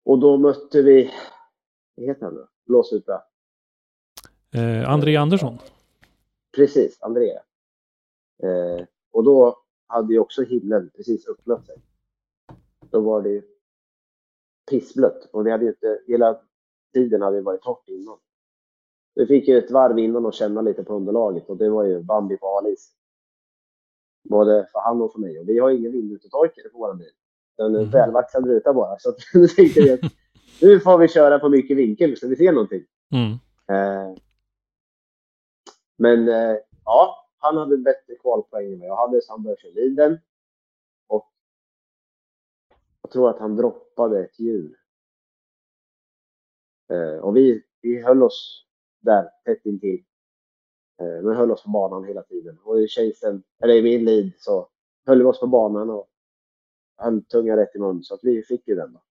Och då mötte vi, vad heter han då? Blåsuta. Andreas Andersson. Precis, Andreas. Och då hade ju också himlen precis öppnat sig. Då var det ju pissblött. Och det hade ju inte, hela tiden hade det varit hårt innan. Vi fick ju ett varv innan och känna lite på underlaget. Och det var ju Bambi på Alice. Både för han och för mig. Och vi har ingen vindrutetorkare på våran bil. Den är välvaxad ruta bara. Så nu tänkte vi att nu får vi köra på mycket vinkel så vi ser någonting. Men han hade bättre kvalpoäng än mig. Jag hade Sandberg i Liden. Och jag tror att han droppade ett hjul. Och vi höll oss där tätt intill. Vi höll oss på banan hela tiden. Och i min lid så höll vi oss på banan och han tungade rätt i mun. Så att vi fick ju den då.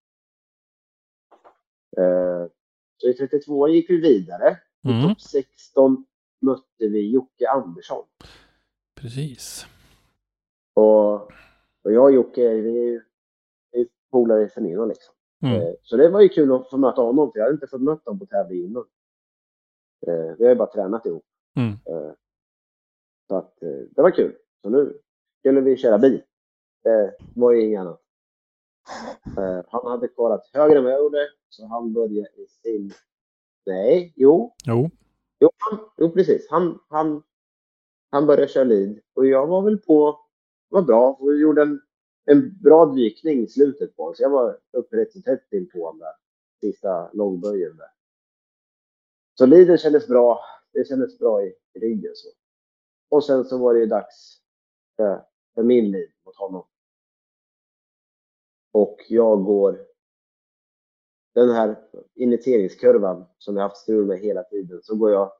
Så i 32 gick vi vidare. I topp 16 mötte vi Jocke Andersson. Precis. Och jag och Jocke, vi är polare sen innan liksom. Så det var ju kul att få möta honom. För jag hade inte fått möta honom på tävling innan. Vi har ju bara tränat ihop. Så att det var kul. Så nu skulle vi köra bil. Det var ju inget annat. Han hade kvalat högre än vad jag gjorde. Så han började i sin... Nej, Jo, precis. Han började köra lid. Och jag var väl på... var bra. Och gjorde en bra dykning i slutet på. Så jag var uppe rätt så tätt in på den där sista långböjen där. Så liden kändes bra. Det kändes bra i ryggen så. Och sen så var det ju dags för min lid mot honom. Och jag går... Den här initieringskurvan som jag har haft strul med hela tiden, så går jag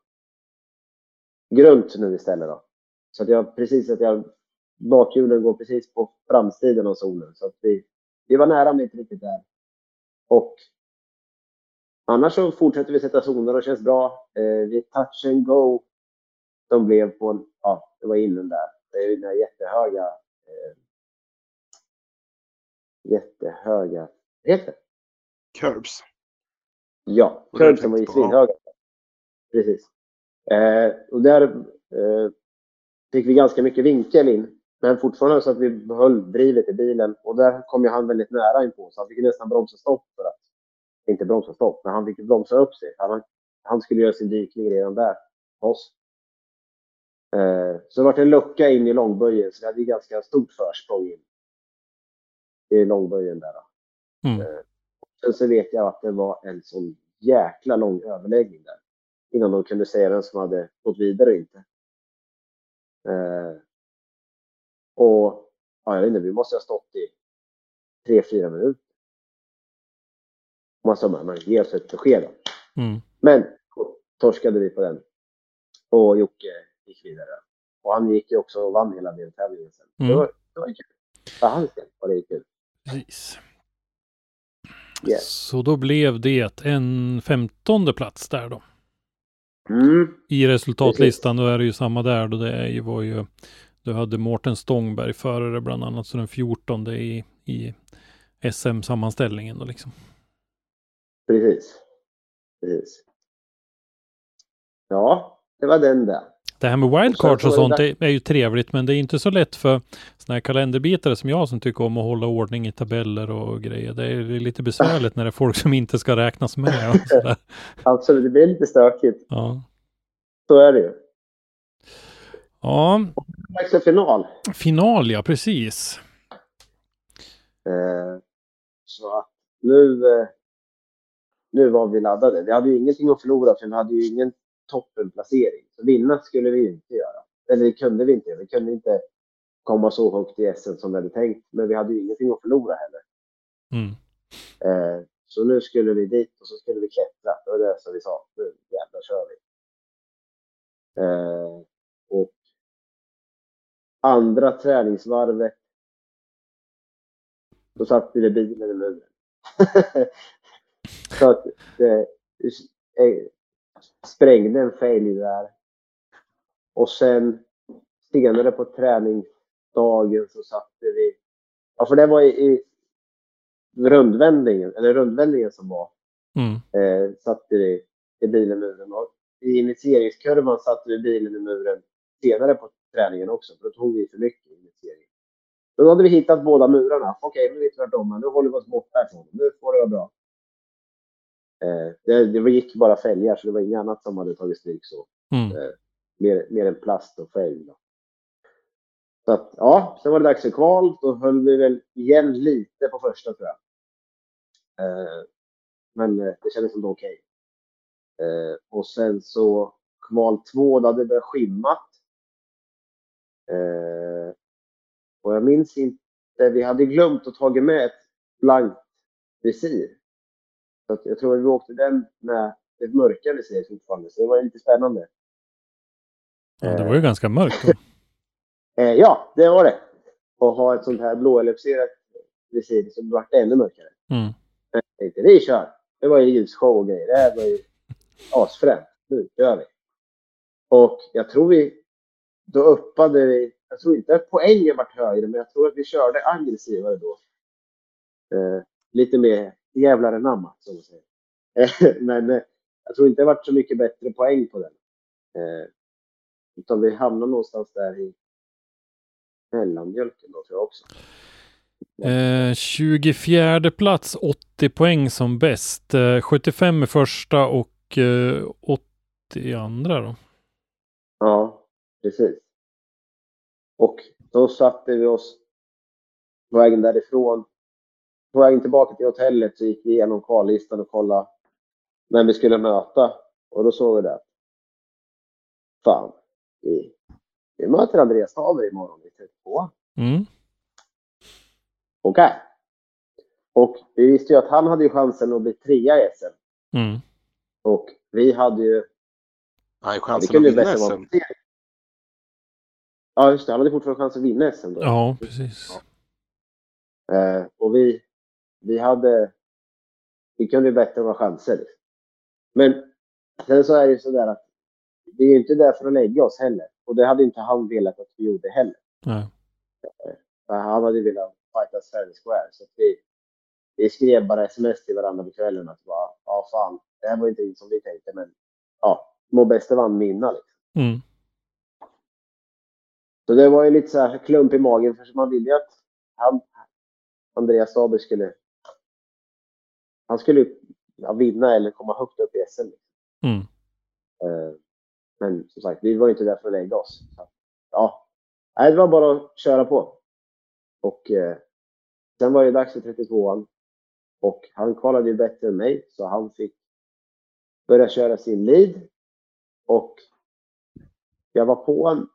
grönt nu istället då. Så att bakhjulen går precis på framsidan av solen. Så att vi var nära men inte riktigt där. Och annars så fortsätter vi sätta zoner och känns bra. Vi touch and go. De blev på det var innan där. Det är ju den här jättehöga heter Curbs. Ja, curbsen var ju svinhöga. Precis. Och där fick vi ganska mycket vinkel in. Men fortfarande så att vi höll drivet i bilen. Och där kom ju han väldigt nära in på. Så han fick nästan han fick bromsa upp sig. Han skulle göra sin dykning redan där på oss. Så det var en lucka in i långböjen. Så det hade ju ganska stort försprång in i långböjen där då. Sen så vet jag att det var en sån jäkla lång överläggning där, innan de kunde säga vem som hade gått vidare och inte. Och ja, jag vet inte, vi måste ha stått i 3-4 minuter. Man sa bara, man ger oss ett besked. Men torskade vi på den. Och Jocke gick vidare. Och han gick ju också och vann hela deltävlingen sen. Det var kul. För hans del var det kul. Precis. Yes. Så då blev det en 15:e plats där då. I resultatlistan då är det ju samma där då, det var ju, du hade Mårten Stångberg förare bland annat, så den 14:e i SM-sammanställningen då liksom. Precis. Ja, det var den där. Det här med wildcards och sånt är ju trevligt, men det är inte så lätt för såna här kalenderbitare som jag, som tycker om att hålla ordning i tabeller och grejer. Det är lite besvärligt när det är folk som inte ska räknas med och sådär. Absolut, det blir lite stökigt. Ja. Så är det ju. Ja. Det är final, ja, precis. Så nu var vi laddade. Vi hade ju ingenting att förlora, för vi hade ju ingen toppenplacering. Så vinna skulle vi inte göra. Eller det kunde vi inte. Vi kunde inte komma så högt i SM som vi hade tänkt. Men vi hade ju ingenting att förlora heller. Så nu skulle vi dit och så skulle vi klättra. Och det som vi sa, nu jävlar kör vi. Och andra träningsvarvet då satt vi i bilen i muren. Så att sprängde en fail där. Och sen senare på träningsdagen så satte vi, ja, för det var i rundvändningen som var, satte vi i bilen i muren. Och i initieringskurvan satte vi bilen i muren senare på träningen också, för då tog vi för mycket i initiering. Då hade vi hittat båda murarna. Okej, men vi tvärtom, nu håller vi oss bort härifrån. Nu får det vara bra. Det gick bara fälgar, så det var inget annat som hade tagit stryk så. Mer än plast och fälg. Så att, ja, sen var det dags för kval. Då höll vi väl igen lite på första, tror jag. Men det kändes som det var okej. Och sen så kval 2, då hade det börjat skimmat. Och jag minns inte, vi hade glömt att ta med ett blankt visir. Så jag tror att vi åkte den med ett mörkare visir fortfarande, så det var lite spännande. Ja, det var ju ganska mörkt. Ja, det var det. Och ha ett sånt här blåellipserat visir som blev ännu mörkare. Jag tänkte, vi kör. Det var ju ljusshow och grejer. Det var ju asfrämt. Nu gör vi. Och jag tror då uppade vi, jag tror inte att poängen var högre, men jag tror att vi körde aggressivare då. Lite mer jävlar än namn, som man säger. Men jag tror inte det varit så mycket bättre poäng på den. Utan vi hamnade någonstans där i mellanmjölken då, tror jag också. 24:e plats, 80 poäng som bäst. 75 i första och 80 i andra då. Ja. Precis. Och då satte vi oss på vägen därifrån. På vägen tillbaka till hotellet så gick vi igenom kvallistan och kollade vem vi skulle möta. Och då såg vi det. Fan, vi möter Andreas Stavberg imorgon i TV2. Okej. Och vi visste ju att han hade ju chansen att bli 3:a i SM. Och vi hade ju... Nej, chansen att bli SM. Ja, just det. Han hade fortfarande chans att vinna SM då. Ja, precis. Ja. Och vi kunde ju bättre våra chanser. Men sen så är det ju sådär att det är ju inte där för att lägga oss heller. Och det hade inte han velat att vi gjorde heller. Nej. Han hade ju velat fighta fair square. Så vi skrev bara sms till varandra på kvällen att bara, ja fan, det här var inte som vi tänkte, men ja, må bästa vann vinna liksom. Så det var ju lite så här klump i magen, för man ville ju att Andreas Stavberg skulle vinna eller komma högt upp i SM. Men som sagt, vi var ju inte där för att lägga oss. Så, ja, det var bara att köra på. Och sen var det dags för 32an. Och han kvalade ju bättre än mig, så han fick börja köra sin lead. Och jag var på en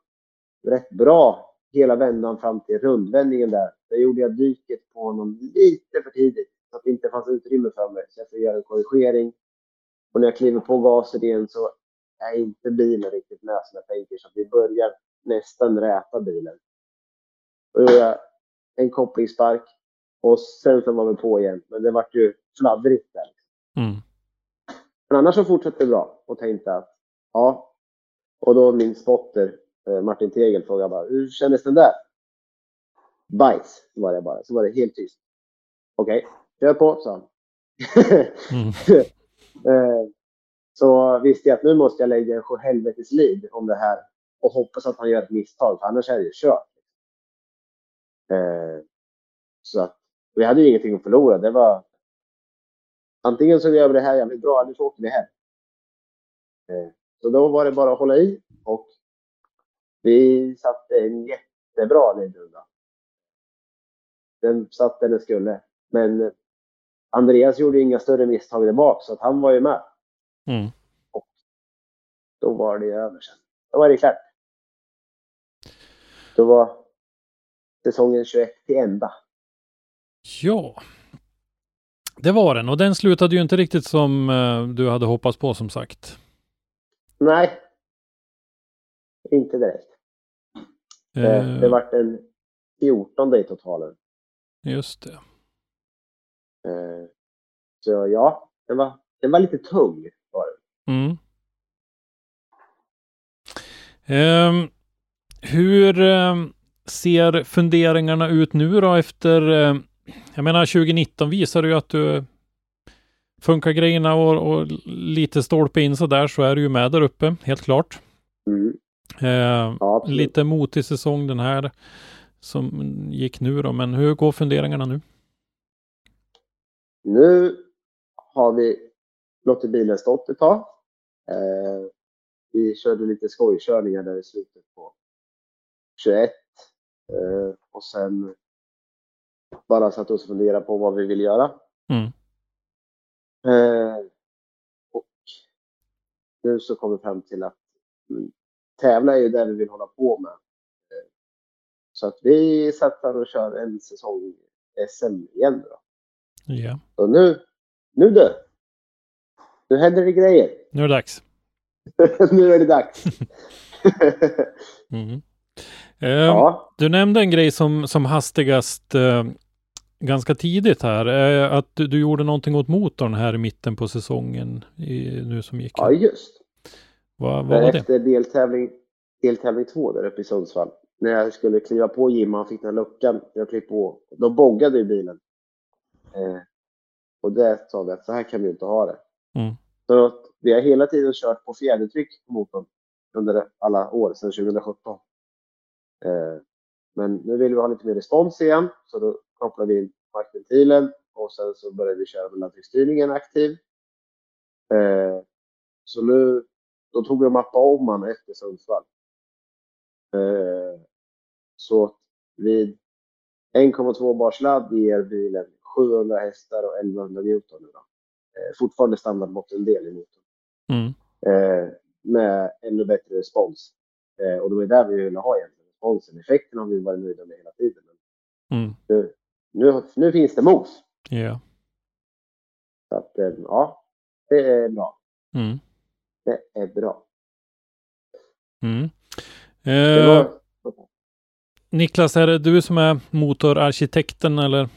rätt bra hela vändan fram till rundvändningen där. Där gjorde jag dyket på honom lite för tidigt, så att det inte fanns utrymme för mig. Så jag får göra en korrigering. Och när jag kliver på gasen igen så är inte bilen riktigt med som jag tänker. Så vi börjar nästan räta bilen. Och då gör jag en kopplingsspark. Och sen så var vi på igen. Men det var ju fladdrigt där. Mm. Men annars så fortsatte det bra. Och tänkte att ja. Och då min spotter Martin Tegel frågade bara: hur kändes den där? Bajs var det bara. Så var det helt tyst. Okej, kör på, sa han. Mm. Så visste jag att nu måste jag lägga en helvetes lid om det här. Och hoppas att han gör ett misstag. För annars är det ju kört. Så att vi hade ju ingenting att förlora. Det var antingen så gör vi det här jävligt bra eller så åker vi hem. Så då var det bara att hålla i. Och vi satte en jättebra lidrunda. Den satt där den skulle. Men Andreas gjorde inga större misstag där bak, så att han var ju med. Mm. Och då var det över sen. Då var det klart. Då var säsongen 21 till ända. Ja, det var den. Och den slutade ju inte riktigt som du hade hoppats på, som sagt. Nej, inte direkt. Det var den 14 i totalen. Just det. Så ja, den var lite tung var den. Mm. Hur ser funderingarna ut nu då efter, jag menar 2019 visar ju att du funkar grejerna och lite stolpe in så där, så är du ju med där uppe, helt klart. Mm. Ja, lite motig säsong den här som gick nu då, men hur går funderingarna nu? Nu har vi låtit bilen stått ett tag. Vi körde lite skojkörningar där i slutet på 21. Och sen bara satt oss och funderade på vad vi ville göra. Mm. Och nu så kommer vi fram till att tävla är ju där vi vill hålla på med. Så att vi satsar och kör en säsong SM igen då. Yeah. Och nu händer det grejer. Nu är det dags. Nu är det dags. Mm. Ja. Du nämnde en grej som hastigast ganska tidigt här. Att du gjorde någonting åt motorn här i mitten på säsongen nu som gick. Ja, just. Vad var det? Efter deltävling 2 där uppe i Sundsvall. När jag skulle kliva på Jim, han fick den luckan. Jag klippte på. Då boggade ju bilen. Och där sa vi att så här kan vi inte ha det. Mm. Så att vi har hela tiden kört på fjädertryck på motorn under alla år sedan 2017. Men nu vill vi ha lite mer respons igen, så då kopplar vi in markventilen och sen så börjar vi köra med laddtryckstyrningen aktiv. Så nu då tog vi och mappade om man efter Sundsvall. Så vid 1,2 bars ladd ger bilen 700 hästar och 1100 newton idag. Fortfarande standardbottendel i motorn. Mm. Med ännu bättre respons. Och då är där vi vill ha egentligen responsen. Effekten har vi varit nöjda med hela tiden. Mm. Nu finns det mos. Yeah. Så att, ja, det är bra. Mm. Det är bra. Mm. Niklas, är det du som är motorarkitekten eller?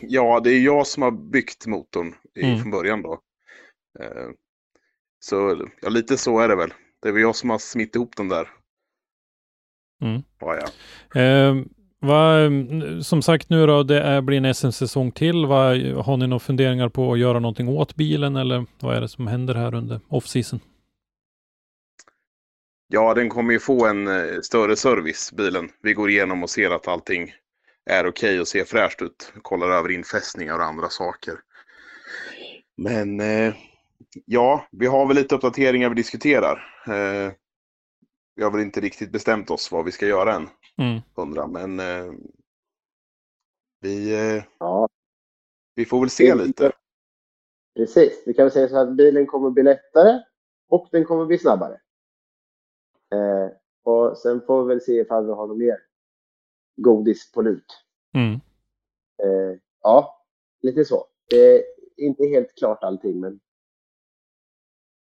Ja, det är jag som har byggt motorn från början då. Så ja, lite så är det väl. Det är väl jag som har smitt ihop den där. Mm. Ja, ja. Som sagt nu då, blir en SM-säsong till. Har ni några funderingar på att göra någonting åt bilen eller vad är det som händer här under off-season? Ja, den kommer ju få en större service, bilen. Vi går igenom och ser att allting är okej och ser fräscht ut. Kollar över infästningar och andra saker. Men ja, vi har väl lite uppdateringar vi diskuterar. Vi har väl inte riktigt bestämt oss vad vi ska göra än. Mm. Men vi Vi får väl se lite. Precis, vi kan väl säga så att bilen kommer bli lättare och den kommer bli snabbare. Och sen får vi väl se ifall vi har något mer godis på lut. Mm. Ja, lite så. Inte helt klart allting, men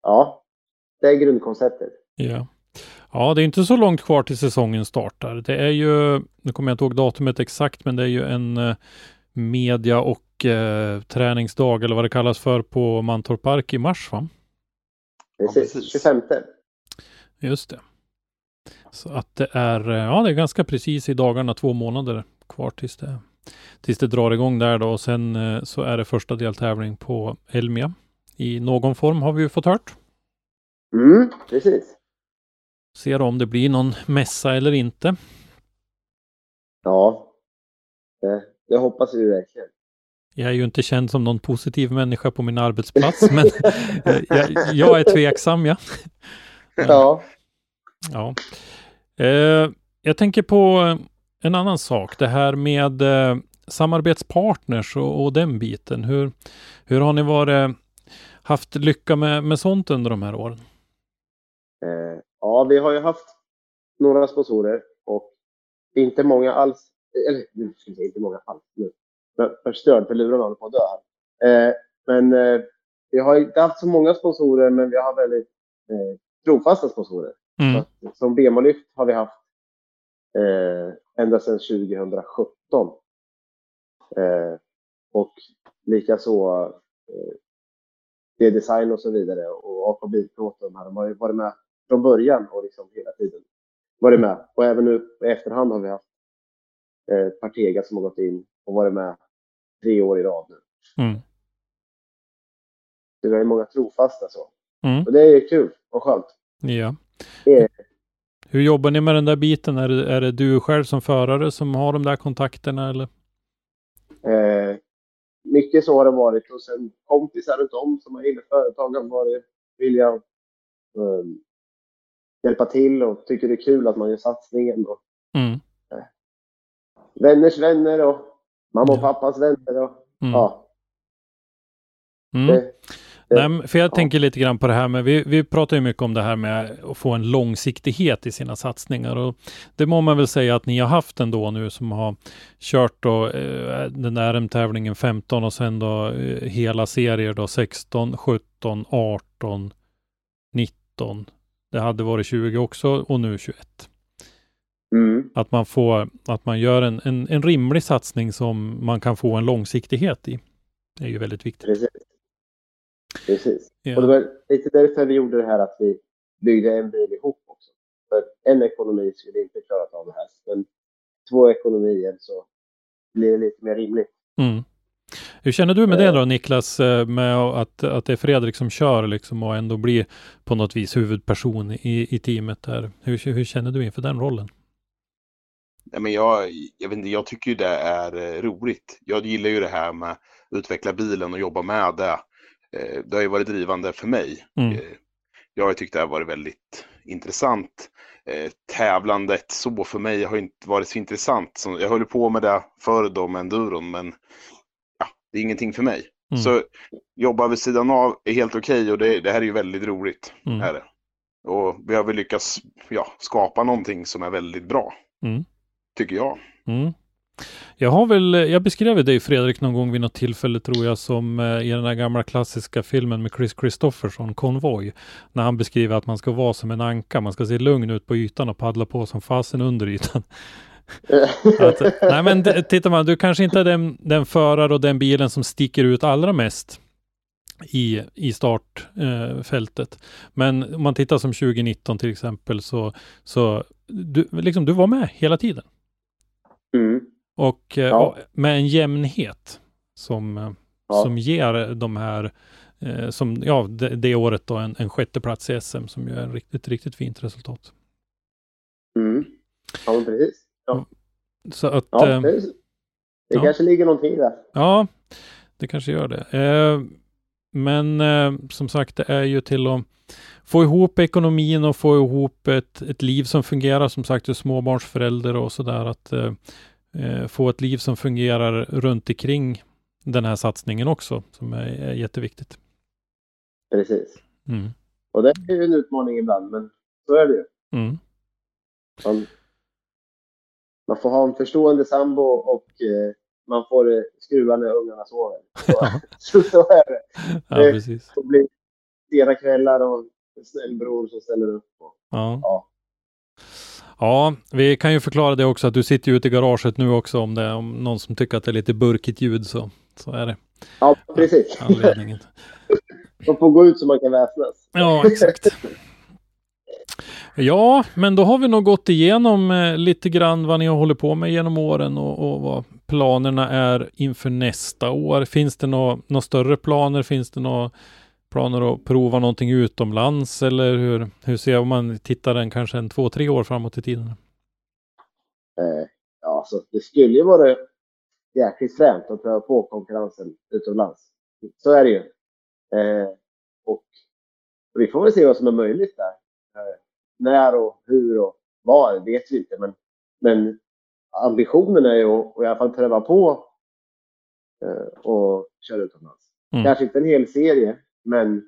ja, det är grundkonceptet. Yeah. Ja, det är inte så långt kvar till säsongen startar. Det är ju, nu kommer jag inte ihåg datumet exakt, men det är ju en media- och träningsdag eller vad det kallas för på Mantorp Park i mars, va? Precis, ja, precis. 25. Just det. Så att det är, ja, det är ganska precis i dagarna 2 månader kvar tills det drar igång där då. Och sen så är det första deltävling på Elmia. I någon form har vi ju fått hört. Mm, precis. Ser om det blir någon mässa eller inte. Ja, det hoppas vi verkligen. Jag är ju inte känd som någon positiv människa på min arbetsplats, men jag är tveksam, ja. Ja. Ja. Jag tänker på en annan sak. Det här med samarbetspartners och den biten. Hur har ni haft lycka med sånt under de här åren? Ja, vi har ju haft några sponsorer och inte många alls. Eller, nu ska jag säga inte många alls nu. Förstörd, för luren håller på att dö här. Men vi har inte haft så många sponsorer, men vi har väldigt trofasta sponsorer. Mm. Så, som BMO-lyft har vi haft ända sedan 2017. Och likaså D-design och så vidare. Och AKB åt de här. De har ju varit med från början och liksom hela tiden varit med. Och även nu i efterhand har vi haft Partega som har gått in och varit med 3 år i rad nu. Mm. Det är många trofasta så. Mm. Och det är kul och skönt. Ja. Hur jobbar ni med den där biten? Är det du själv som förare som har de där kontakterna? Eller? Mycket så har det varit. Och sen kompisar runt om som har egna företag har varit vilja hjälpa till och tycker det är kul att man gör satsningen. Och, vänners vänner och mamma och pappas vänner. Och, ja. Mm. Nej, för jag tänker lite grann på det här med, vi pratar ju mycket om det här med att få en långsiktighet i sina satsningar, och det må man väl säga att ni har haft ändå nu som har kört då, den där RM-tävlingen 15 och sen då hela serier då 16, 17, 18, 19, det hade varit 20 också och nu 21. Mm. Att man gör en rimlig satsning som man kan få en långsiktighet i, det är ju väldigt viktigt. Precis. Ja. Och det var lite därför vi gjorde det här att vi byggde en bil ihop också. För en ekonomi skulle inte klarat av det här. Men 2 ekonomier så blir det lite mer rimligt. Mm. Hur känner du med det då, Niklas? Med att det är Fredrik som kör liksom, och ändå blir på något vis huvudperson i teamet där. Hur känner du inför den rollen? Ja, men jag vet inte, jag tycker ju det är roligt. Jag gillar ju det här med att utveckla bilen och jobba med det. Det har ju varit drivande för mig. Mm. Jag har tyckt det har varit väldigt intressant. Tävlandet så för mig har inte varit så intressant. Jag höll på med det förr då med enduron, men ja, det är ingenting för mig. Mm. Så jobba vid sidan av är helt okej, och det här är ju väldigt roligt. Mm. Här. Och vi har väl lyckats skapa någonting som är väldigt bra, tycker jag. Mm. Jag beskrev dig, Fredrik, någon gång vid något tillfälle, tror jag, som i den här gamla klassiska filmen med Chris Christopherson, Konvoj, när han beskriver att man ska vara som en anka, man ska se lugn ut på ytan och paddla på som fasen under ytan. Nej, men titta man, du kanske inte är den förare och den bilen som sticker ut allra mest i startfältet, men om man tittar som 2019 till exempel, så du var med hela tiden. Mm. Och med en jämnhet som ger de här det året då en 6:e plats i SM, som ju är ett riktigt fint resultat. Mm. Ja, precis. Ja. Så att precis. Det kanske ligger någonting där. Ja, det kanske gör det. Men som sagt, det är ju till att få ihop ekonomin och få ihop ett liv som fungerar, som sagt, du är småbarnsförälder och sådär, att få ett liv som fungerar runt omkring den här satsningen också, som är jätteviktigt. Precis. Mm. Och det är ju en utmaning ibland, men så är det ju. Mm. Man får ha en förstående sambo och man får skruva när ungarna sover. Så är det. Ja, precis. Det blir sena kvällar och en bror som ställer upp. Och, ja. Ja, vi kan ju förklara det också att du sitter ju ute i garaget nu också, om det är någon som tycker att det är lite burkigt ljud så är det. Ja, precis. Anledningen. De får gå ut så man kan väsnas. Ja, exakt. Ja, men då har vi nog gått igenom lite grann vad ni håller på med genom åren och vad planerna är inför nästa år. Finns det några större planer? Finns det några planer att prova någonting utomlands? Eller hur ser jag om man tittar den kanske 2-3 år framåt i tiden? Ja, så det skulle ju vara jäkligt främt att pröva på konkurrensen utomlands. Så är det ju. Och vi får väl se vad som är möjligt där. När och hur och var vet vi inte, men ambitionen är ju att i alla fall pröva på och köra utomlands. Kanske inte en hel serie, men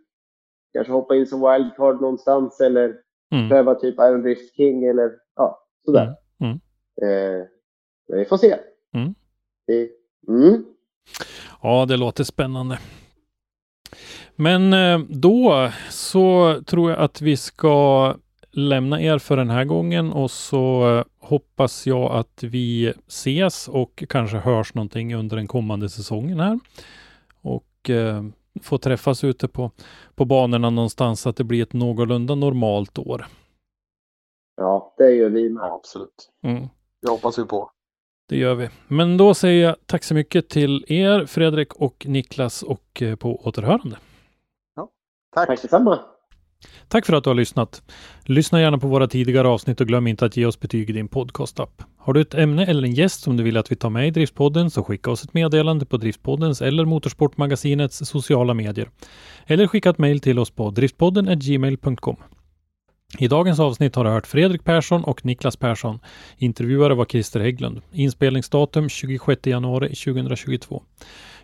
kanske hoppa in som wildcard någonstans eller pröva typ Iron Drift King eller ja, sådär. Men vi får se. Ja, det låter spännande. Men då så tror jag att vi ska lämna er för den här gången och så hoppas jag att vi ses och kanske hörs någonting under den kommande säsongen här och får träffas ute på banorna någonstans så att det blir ett någorlunda normalt år. Ja, det gör vi med. Absolut. Jag hoppas vi på. Det gör vi. Men då säger jag tack så mycket till er, Fredrik och Niklas, och på återhörande. Tack detsamma. Tack för att du har lyssnat. Lyssna gärna på våra tidigare avsnitt och glöm inte att ge oss betyg i din podcastapp. Har du ett ämne eller en gäst som du vill att vi tar med i Driftspodden så skicka oss ett meddelande på Driftpoddens eller Motorsportmagasinets sociala medier. Eller skicka ett mejl till oss på driftpodden@gmail.com. I dagens avsnitt har du hört Fredrik Persson och Niklas Persson. Intervjuare var Christer Hägglund. Inspelningsdatum 26 januari 2022.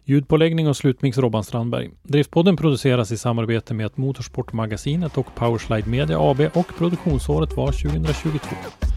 Ljudpåläggning och slutmix Robban Strandberg. Driftpodden produceras i samarbete med Motorsportmagasinet och Powerslide Media AB och produktionsåret var 2022.